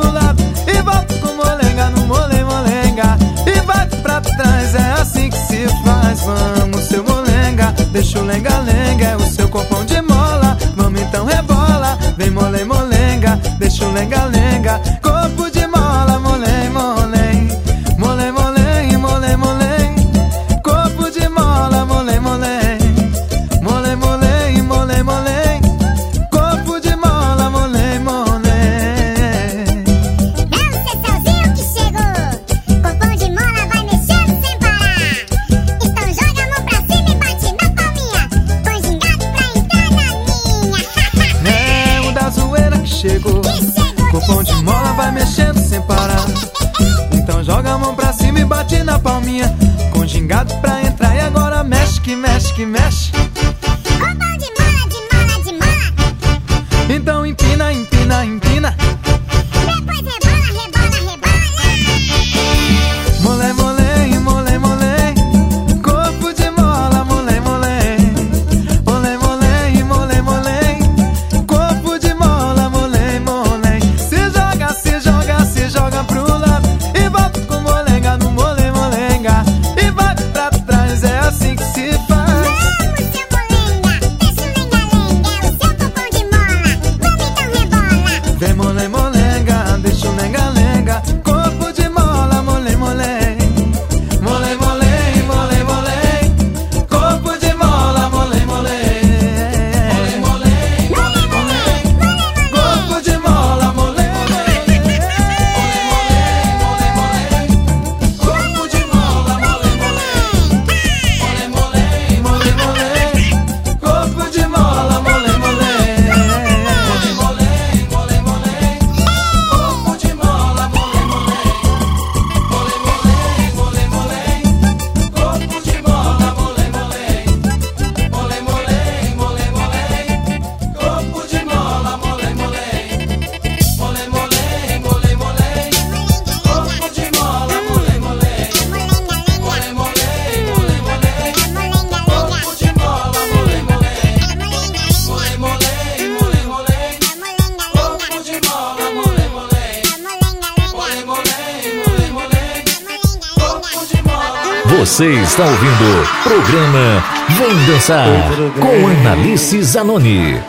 lado Você está ouvindo o programa Vem Dançar com Analice Zanoni.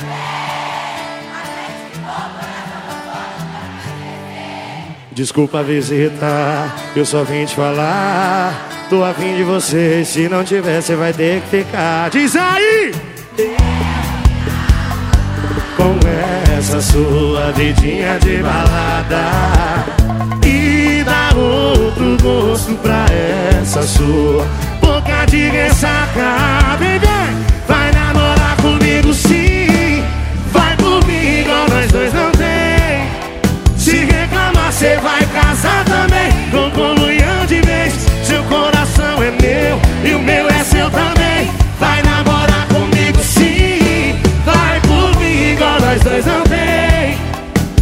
Desculpa a visita, eu só vim te falar. Tô a fim de você, se não tiver você vai ter que ficar. Diz aí! Com essa sua vidinha de balada e dá outro gosto pra essa sua boca de ressaca. Vem, vem, vai namorar comigo sim. Vai comigo, igual nós dois não tem. Se reclamar cê vai casar também. Com comunhão de vez, seu coração é meu e o meu é seu também. Vai namorar comigo sim. Vai comigo, igual nós dois não tem.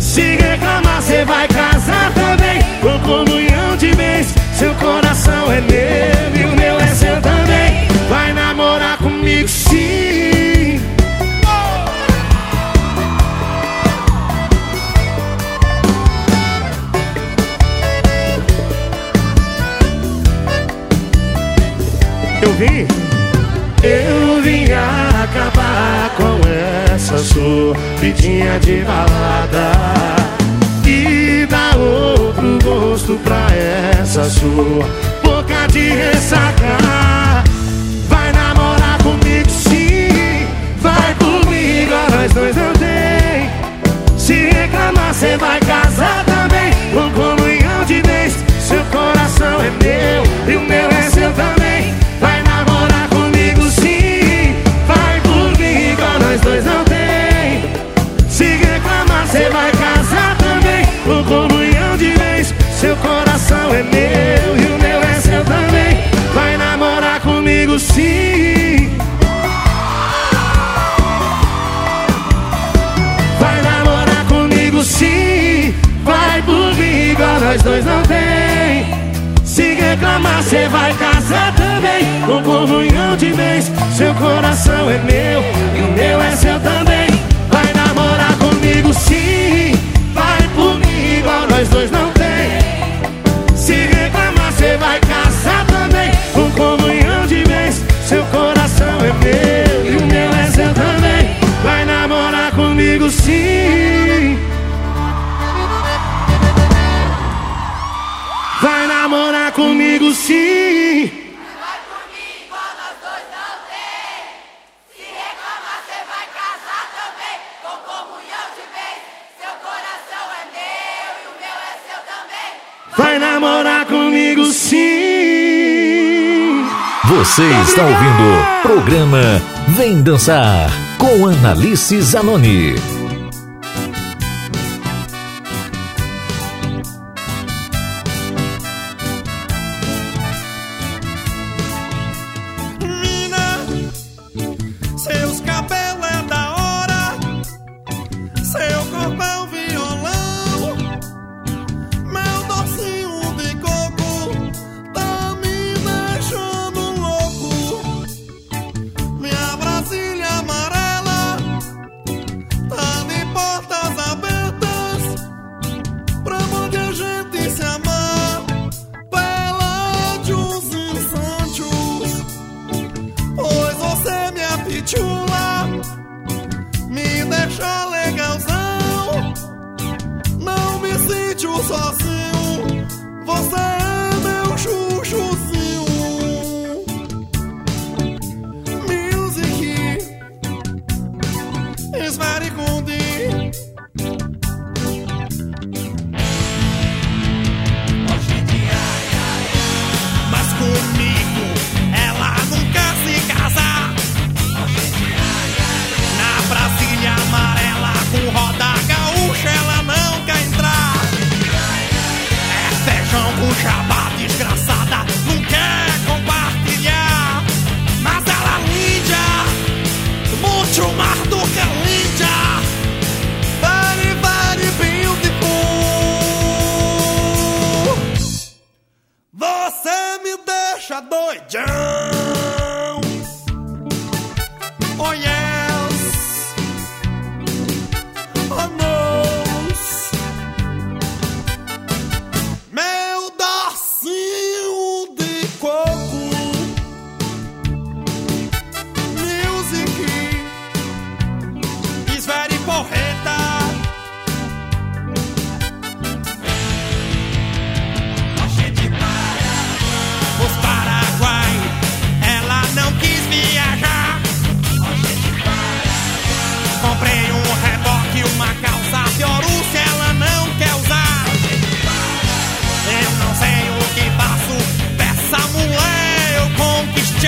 Se reclamar cê vai casar também. Com comunhão de bens, seu coração é meu e o meu é seu também. Vai namorar comigo sim. Eu vim acabar com essa sua vidinha de balada e dar outro gosto pra essa sua boca de ressaca. Vai namorar comigo sim. Vai comigo, nós dois não tem. Se reclamar cê vai casar também. Com comunhão de bens, seu coração é meu e o meu é seu também. Vai namorar comigo sim. Vai comigo, nós dois não tem. Se reclamar cê vai casar também. Com comunhão de vez, seu coração é meu e o meu é seu também. Vai namorar comigo sim. Vai namorar comigo sim. Vai comigo, nós dois não tem. Se reclamar cê vai casar também. Com comunhão de vez, seu coração é meu e o meu é seu também. Vai namorar comigo sim. Nós dois não tem. Se reclamar cê vai casar também. Com comunhão de bens, seu coração é meu e o meu é seu também. Vai namorar comigo sim. Vai namorar comigo sim. Vai comigo, nós dois não tem. Se reclamar cê vai casar também. Com comunhão de bens, seu coração é meu. Vai namorar comigo sim. Você está ouvindo o programa Vem Dançar com Analice Zanoni. Mina, seus cabelos é da hora, seu corpo é um violão. Docinho de coco tá me deixando louco. Minha Brasília amarela tá de portas abertas pra onde a gente se amar. Pelágios e Santos, pois você me apitula, me deixa legalzão. Não me sinto sozinho. Você é meu chuchuzinho. Music is very good. Mas comigo ela nunca se casar. Na Brasília amarela com roda gaúcha ela não quer entrar. Feijão com jabá desgraçada não quer compartilhar. Mas ela linda, muito mais do que linda. Very, very beautiful. Você me deixa doidão. Oh yes, oh no. Meu docinho de coco. Índia,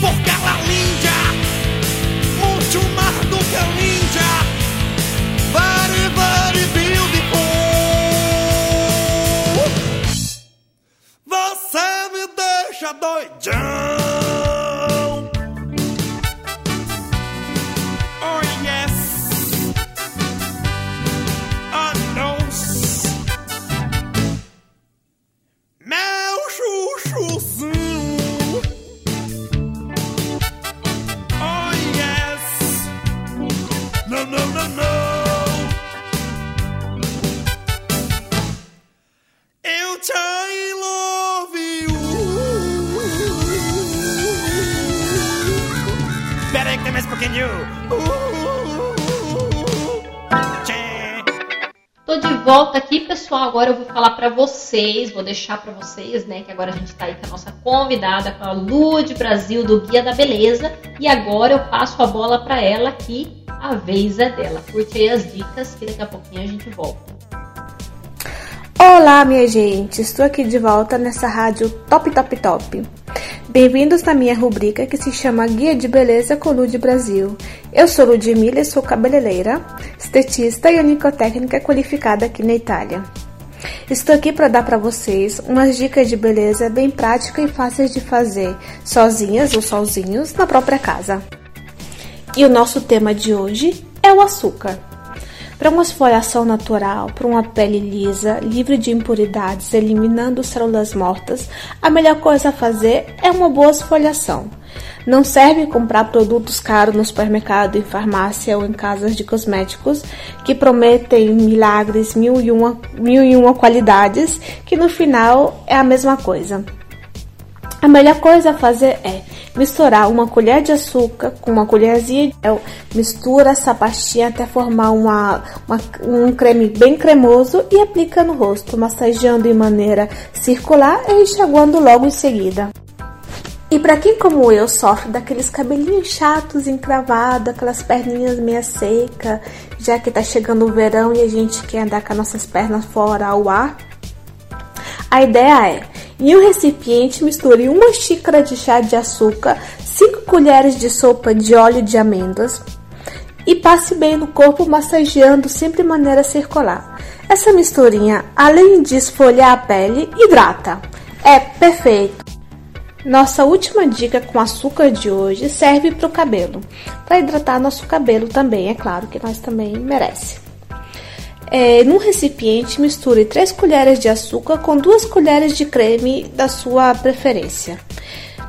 porque ela linda, muito mais do que a Índia, very, very beautiful. Você me deixa doidão. Oh yes, oh no. Meu chuchuzinho. Tô de volta aqui, pessoal. Agora eu vou falar pra vocês, vou deixar pra vocês, né, que agora a gente tá aí com a nossa convidada, com a Lu de Brasil, do Guia da Beleza. E agora eu passo a bola pra ela, que a vez é dela. Curte aí as dicas, que daqui a pouquinho a gente volta. Olá, minha gente. Estou aqui de volta nessa rádio Top Top Top. Bem-vindos na minha rubrica que se chama Guia de Beleza com Lu de Brasil. Eu sou Ludmila e sou cabeleireira, estetista e onicotécnica qualificada aqui na Itália. Estou aqui para dar para vocês umas dicas de beleza bem práticas e fáceis de fazer, sozinhas ou sozinhos, na própria casa. E o nosso tema de hoje é o açúcar. Para uma esfoliação natural, para uma pele lisa, livre de impuridades, eliminando células mortas, a melhor coisa a fazer é uma boa esfoliação. Não serve comprar produtos caros no supermercado, em farmácia ou em casas de cosméticos que prometem milagres, mil e uma qualidades, que no final é a mesma coisa. A melhor coisa a fazer é misturar uma colher de açúcar com uma colherzinha de mel, mistura essa pastinha até formar um creme bem cremoso e aplica no rosto, massageando de maneira circular e enxaguando logo em seguida. E para quem como eu sofre daqueles cabelinhos chatos, encravados, aquelas perninhas meia seca, já que tá chegando o verão e a gente quer andar com as nossas pernas fora ao ar, a ideia é: em um recipiente, misture 1 xícara de chá de açúcar, 5 colheres de sopa de óleo de amêndoas e passe bem no corpo, massageando sempre de maneira circular. Essa misturinha, além de esfoliar a pele, hidrata. É perfeito! Nossa última dica com açúcar de hoje serve para o cabelo, para hidratar nosso cabelo também, é claro que nós também merece. Num recipiente, misture 3 colheres de açúcar com 2 colheres de creme da sua preferência.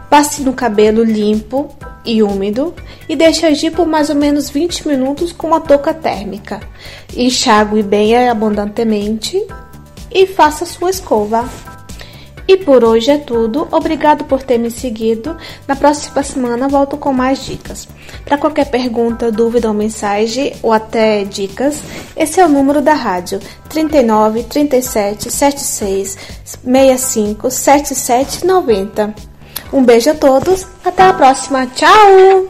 Passe no cabelo limpo e úmido e deixe agir por mais ou menos 20 minutos com uma touca térmica. Enxague bem abundantemente e faça sua escova. E por hoje é tudo. Obrigado por ter me seguido. Na próxima semana volto com mais dicas. Para qualquer pergunta, dúvida ou mensagem, ou até dicas, esse é o número da rádio: 39 37 76 65 77 90. Um beijo a todos. Até a próxima. Tchau!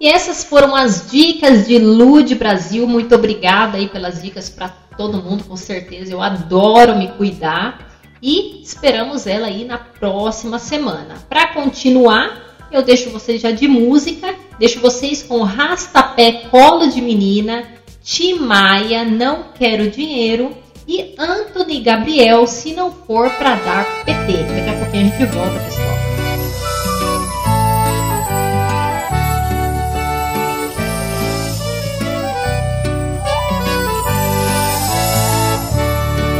E essas foram as dicas de Lu de Brasil. Muito obrigada aí pelas dicas para todo mundo, com certeza. Eu adoro me cuidar. E esperamos ela aí na próxima semana. Para continuar, eu deixo vocês já de música. Deixo vocês com Rastapé, Colo de Menina, Tim Maia, Não Quero Dinheiro e Anthony Gabriel, Se Não For Pra Dar PT. Daqui a pouquinho a gente volta, pessoal.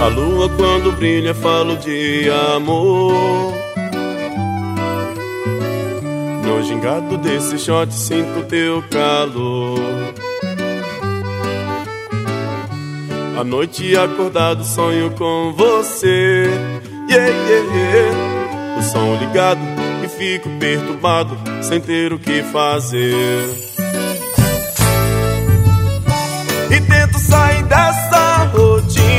A lua quando brilha falo de amor. No gingado desse short sinto teu calor. À noite acordado sonho com você, yeah, yeah, yeah. O som ligado e fico perturbado, sem ter o que fazer. E tento sair dessa rotina.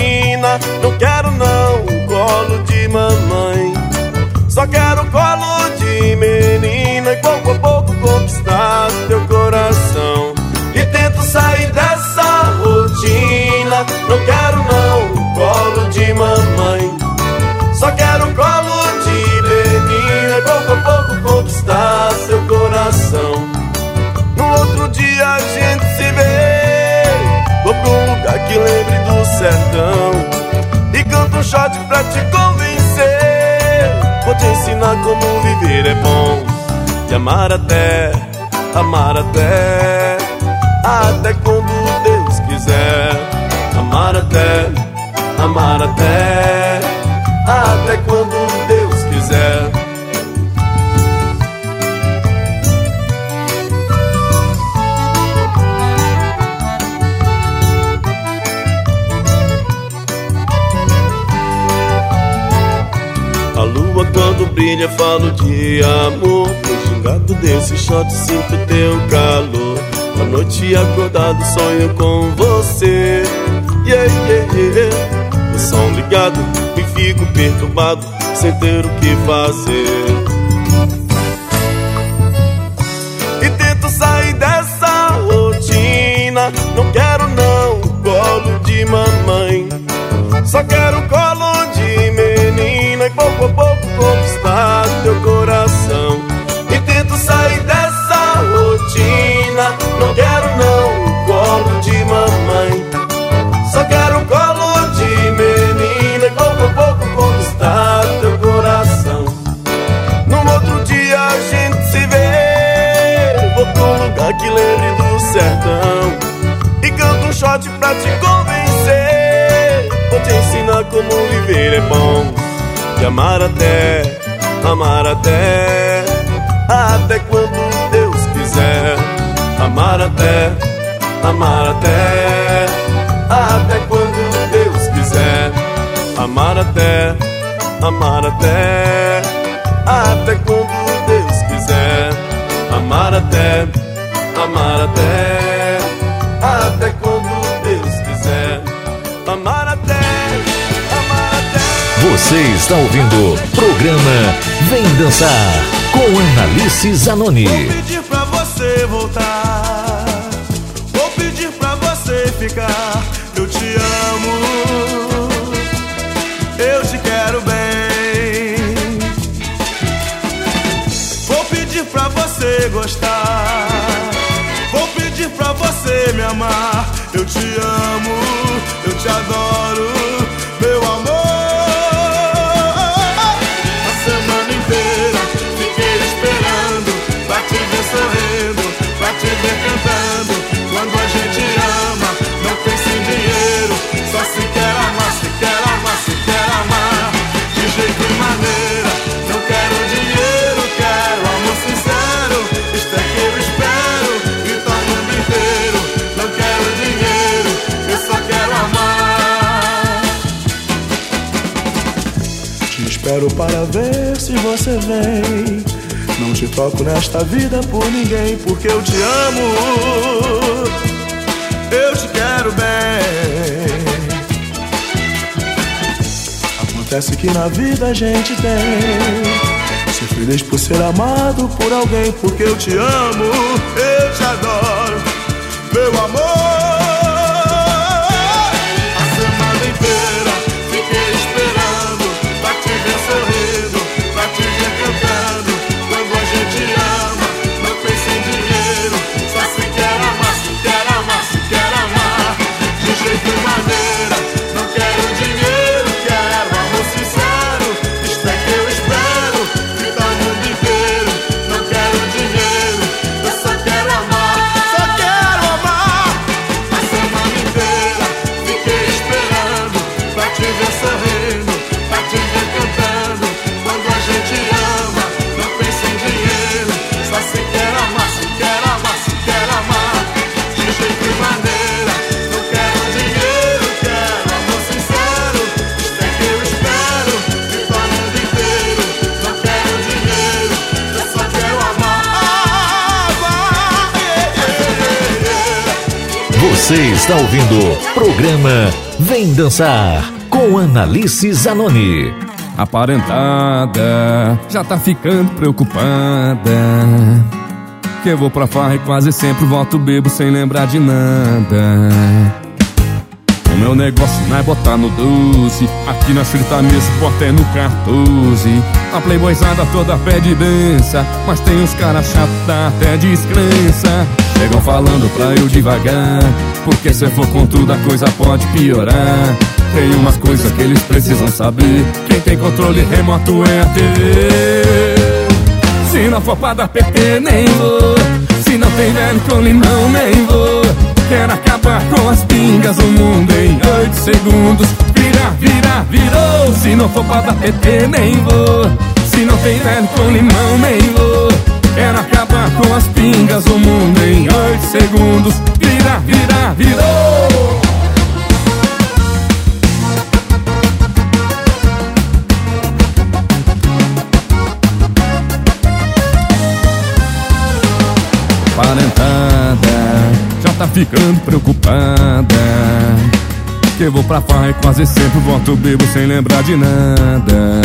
Não quero não o colo de mamãe, só quero o colo de menina e pouco a pouco conquistar teu coração. E tento sair dessa rotina. Não quero não o colo de mamãe, só quero o colo de menina e pouco a pouco a gente se vê. Vou pra um lugar que lembre do sertão e canto um shot pra te convencer. Vou te ensinar como viver é bom e amar até, até quando Deus quiser. Amar até, até quando Deus quiser. A lua quando brilha falo de amor, fui xingado desse shot, sinto teu calor. A noite acordado sonho com você. Yeah, yeah, yeah. O som ligado, me fico perturbado, sem ter o que fazer. E tento sair dessa rotina, não quero não colo de mamãe, só quero colo de menina, e pouco a pouco conquistar teu coração. E tento sair dessa rotina, não quero não colo de mamãe, só quero um colo de menina e pouco a pouco conquistar teu coração. Num outro dia a gente se vê. Vou pra um lugar que lembre do sertão e canto um shot pra te convencer. Vou te ensinar como viver é bom e amar até, até quando Deus quiser. Amar até, até quando Deus quiser. Amar até, até quando Deus quiser. Amar até, até quando Deus quiser. Amar até, amar até. Você está ouvindo o programa Vem Dançar com Analice Zanoni. Vou pedir pra você voltar, vou pedir pra você ficar. Eu te amo, eu te quero bem. Vou pedir pra você gostar, vou pedir pra você me amar. Eu te amo, eu te adoro, meu amor. A semana inteira fiquei esperando pra te ver sorrindo, pra te ver cantando. Quando a gente ama não tem sem dinheiro, só se quer amar, se quer amar, se quer amar. De jeito e maneira, não quero dinheiro, quero amor sincero. Isto é que eu espero, gritar o mundo inteiro. Não quero dinheiro, eu só quero amar. Te espero para ver se você vem. Não te toco nesta vida por ninguém, porque eu te amo, eu te quero bem. Acontece que na vida a gente tem ser feliz por ser amado por alguém, porque eu te amo, eu te adoro, meu amor. A semana inteira fiquei esperando pra te ver sorrindo, pra te ver cantando. Quando a gente ama não pensa em dinheiro, só se quer amar, se quer amar, se quer amar. De jeito e maneira, não quero dinheiro, quero amor sincero. Isto é que eu espero, gritar o mundo inteiro. Não quero dinheiro, eu só quero amar, só quero amar. A semana inteira fiquei esperando pra te ver sorrindo, pra te ver cantando. Quando a gente ama não pensa em dinheiro, só se quer amar, se quer amar, se quer amar. De jeito e maneira, não quero dinheiro, quero amor sincero. Isto é que eu espero, gritar o mundo inteiro. Não quero dinheiro, eu só quero amar. Você está ouvindo o programa Vem Dançar com Analice Zanoni. A parentada já tá ficando preocupada, que eu vou pra farra e quase sempre volto bebo sem lembrar de nada. O meu negócio não é botar no 12, aqui na frita mesmo, porta é no 14. A playboyzada toda pede dança, mas tem uns caras chatos, dá até descrença. Chegam falando pra eu devagar, porque se eu for com tudo a coisa pode piorar. Tem umas coisas que eles precisam saber, quem tem controle remoto é a TV. Se não for pra dar PT nem vou, se não tem velho com limão nem vou. Quero acabar com as pingas, o mundo em 8 segundos virou. Se não for pra dar PT nem vou, se não tem velho com limão nem vou. Quero acabar com as pingas, o mundo em 8 segundos virou. Parentada já tá ficando preocupada, que eu vou pra farra e quase sempre volto bebo sem lembrar de nada.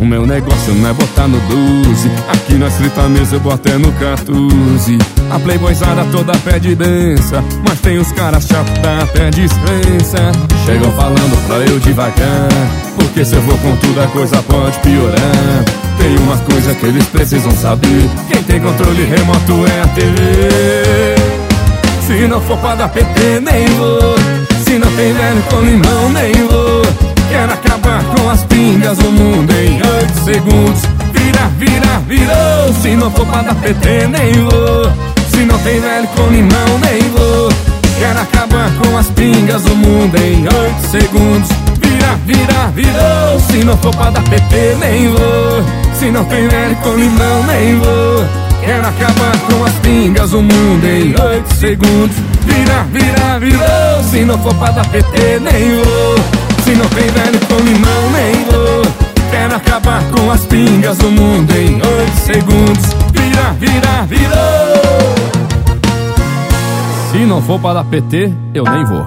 O meu negócio não é botar no 12, aqui na escrita mesa eu boto é no 14. A playboyzada toda pede dança, mas tem os caras chatos da até dispensa. Chegam falando pra eu devagar, porque se eu vou com tudo a coisa pode piorar. Tem umas coisas que eles precisam saber, quem tem controle remoto é a TV. Se não for pra dar PT nem vou, se não tem velho com limão nem vou. Quero acabar com as pingas, o mundo em 8 segundos virou. Se não for pra dar PT nem vou, se não tem velho com limão nem vou. Quero acabar com as pingas, o mundo em 8 segundos virou. Se não for pra dar PT nem vou, se não tem velho com limão nem vou. Quero acabar com as pingas, o mundo em 8 segundos virou. Se não for pra dar PT nem vou, se não tem velho com limão nem vou. Quero acabar com as pingas do mundo em 8 segundos virou. Se não for para PT, eu nem vou.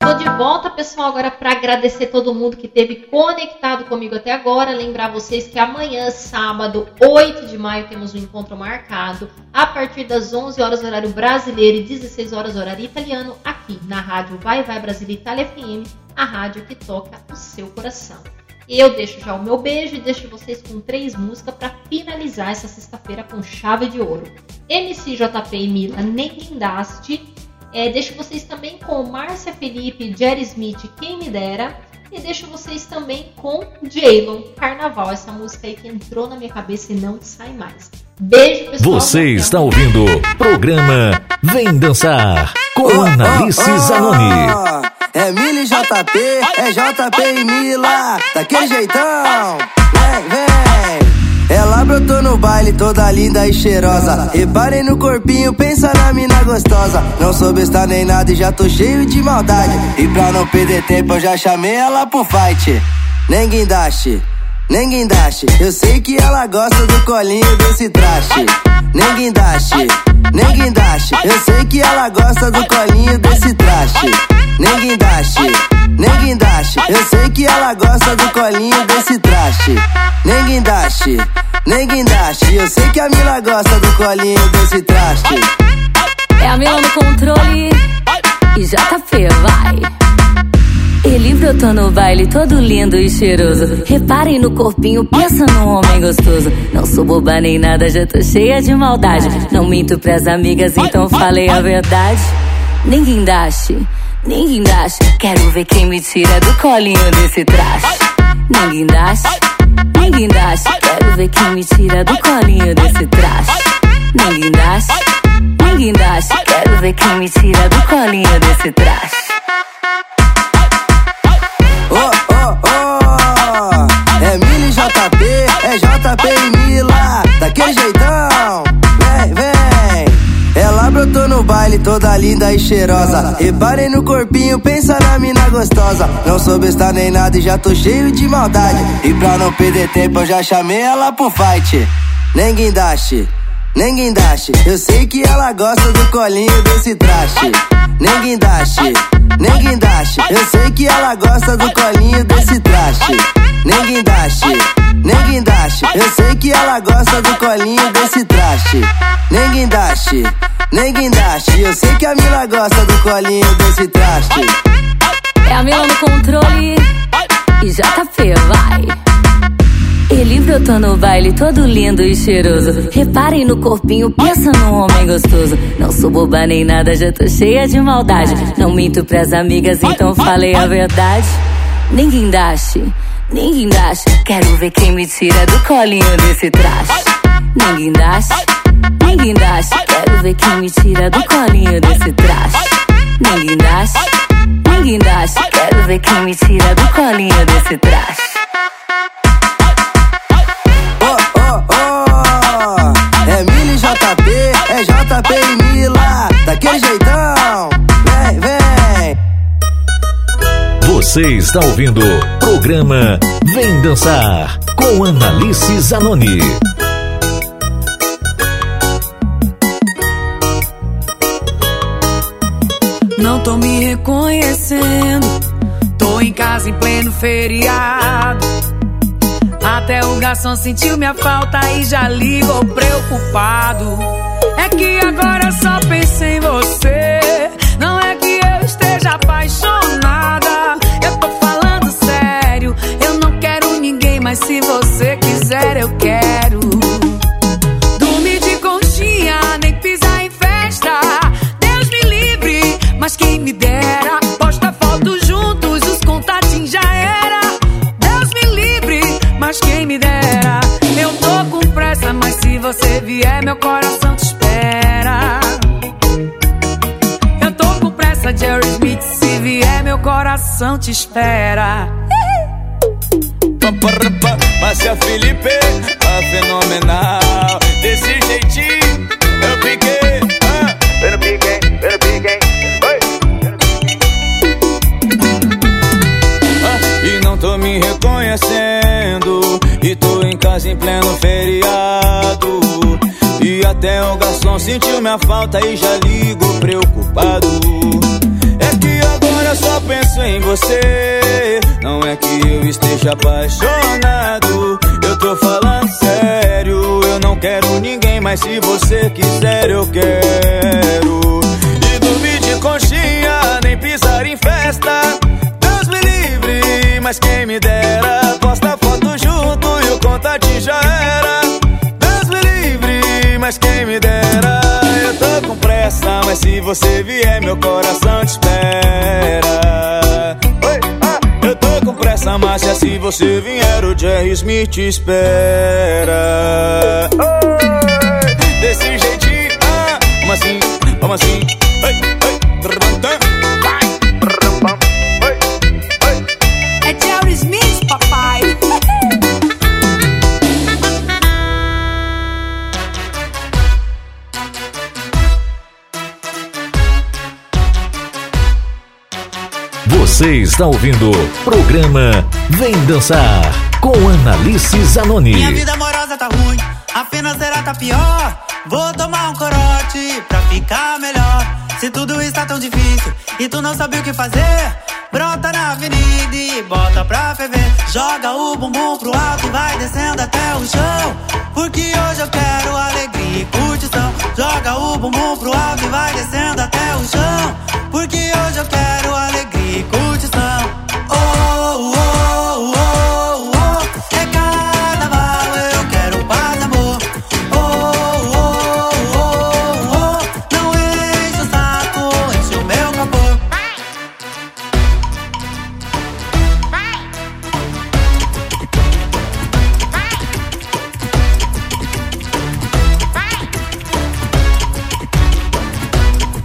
Tô de volta, pessoal, agora para agradecer todo mundo que esteve conectado comigo até agora. Lembrar vocês que amanhã, sábado, 8 de maio, temos um encontro marcado a partir das 11 horas horário brasileiro e 16 horas horário italiano, aqui na rádio Vai Vai Brasil Itália FM, a rádio que toca o seu coração. Eu deixo já o meu beijo e deixo vocês com 3 músicas para finalizar essa sexta-feira com chave de ouro. MC JP e Mila, Nem Guindaste. Deixo vocês também com Márcia Felipe, Jerry Smith, Quem Me Dera. E deixo vocês também com Jaylon, Carnaval. Essa música aí que entrou na minha cabeça e não sai mais. Beijo, pessoal. Você está ouvindo o programa Vem Dançar com Analice Zanoni. É Mila e JP, é JP e Mila, daquele jeitão. Vem, vem. Ela brotou no baile, toda linda e cheirosa. Reparei no corpinho, pensa na mina gostosa. Não sou besta nem nada e já tô cheio de maldade. E pra não perder tempo eu já chamei ela pro fight. Nem guindaste, nem guindaste. Eu sei que ela gosta do colinho desse traste. Nem guindaste, nem guindaste. Eu sei que ela gosta do colinho desse traste. Nem guindaste, nem guindaste. Eu sei que ela gosta do colinho desse traste. Nem guindaste, nem guindaste. Eu sei que a Mila gosta do colinho desse traste. É a Mila no controle e JP, vai. Ele brotou no baile todo lindo e cheiroso. Reparem no corpinho, pensa num homem gostoso. Não sou boba nem nada, já tô cheia de maldade. Não minto pras amigas, então falei a verdade. Nem guindaste, nem guindaste. Quero ver quem me tira do colinho desse traste. Nem guindaste, nem guindaste. Quero ver quem me tira do colinho desse traste. Nem guindaste, nem guindaste. Quero ver quem me tira do colinho desse traste. É Mila e JP, é JP e Mila, daquele jeitão. Vem, vem. Ela brotou no baile, toda linda e cheirosa. Reparem no corpinho, pensa na mina gostosa. Não sou besta nem nada e já tô cheio de maldade. E pra não perder tempo eu já chamei ela pro fight. Nem guindaste, nem guindaste. Eu sei que ela gosta do colinho desse traste. Nem guindaste, nem guindaste. Eu sei que ela gosta do colinho desse traste. Nem guindaste, nem guindaste. Eu sei que ela gosta do colinho desse traste. Nem guindaste, nem guindaste. Eu sei que a Mila gosta do colinho desse traste. É a Mila no controle e JP, vai. Ele brotou tô no baile todo lindo e cheiroso. Reparem no corpinho, pensa num homem gostoso. Não sou boba nem nada, já tô cheia de maldade. Não minto pras amigas, então falei a verdade. Nem guindaste, nem guindaste. Quero ver quem me tira do colinho desse traje. Nem guindaste, nem guindaste. Quero ver quem me tira do colinho desse traje. Nem guindaste, nem guindaste. Quero ver quem me tira do colinho desse traje. É JP e Mila, daquele jeitão, vem, vem. Você está ouvindo o programa Vem Dançar com Analice Zanoni. Não tô me reconhecendo, tô em casa em pleno feriado. Até o garçom sentiu minha falta e já ligou preocupado. É que agora eu só penso em você. Não é que eu esteja apaixonada, eu tô falando sério. Eu não quero ninguém, mas se você quiser eu quero. Dormir de conchinha, nem pisar em festa, Deus me livre, mas quem me dera. Posta foto juntos, os contatinhos já era. Deus me livre, mas quem me dera. Eu tô com pressa, mas se você vier, meu coração te espera. Eu tô com pressa, Jerry Smith. Se vier, meu coração te espera. Márcia Felipe, a fenomenal. Desse jeitinho eu piquei. Eu piquei, eu piquei. E não tô me reconhecendo. E tô em casa em pleno feriado. E até o garçom sentiu minha falta e já ligo preocupado. É que agora eu só penso em você. Não é que eu esteja apaixonado, eu tô falando sério. Eu não quero ninguém, mas se você quiser eu quero. E dormir de conchinha, nem pisar em festa, Deus me livre, mas quem me dera. Posta foto junto e o contatinho já era. Mas quem me dera, eu tô com pressa. Mas se você vier, meu coração te espera. Oi, eu tô com pressa, mas se você vier, o Jerry Smith te espera. Oi, desse jeitinho, vamos assim, vamos assim. É Jerry Smith, papai. Você está ouvindo o programa Vem Dançar com Analice Zanoni. Minha vida amorosa tá ruim, a financeira tá pior. Vou tomar um corote pra ficar melhor. Se tudo está tão difícil e tu não sabe o que fazer, brota na avenida e bota pra ferver. Joga o bumbum pro alto e vai descendo até o chão, porque hoje eu quero alegria e curtição. Joga o bumbum pro alto e vai descendo até o chão, porque hoje eu quero alegria e curtição. Oh, oh, oh, oh, é carnaval, eu quero paz e amor. Oh, oh, oh, oh, não enche o saco, enche o meu capô. Vai, vai, vai.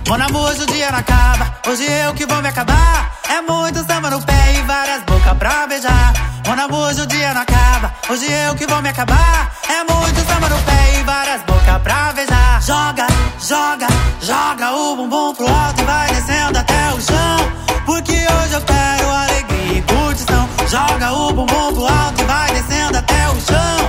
Bom amor, hoje o dia não acaba. Hoje eu que vou me acabar. É muito samba no pé e várias bocas pra beijar. Mon amor, hoje o dia não acaba. Hoje eu que vou me acabar. É muito samba no pé e várias bocas pra beijar. Joga, joga, joga o bumbum pro alto e vai descendo até o chão, porque hoje eu quero alegria e curtição. Joga o bumbum pro alto e vai descendo até o chão.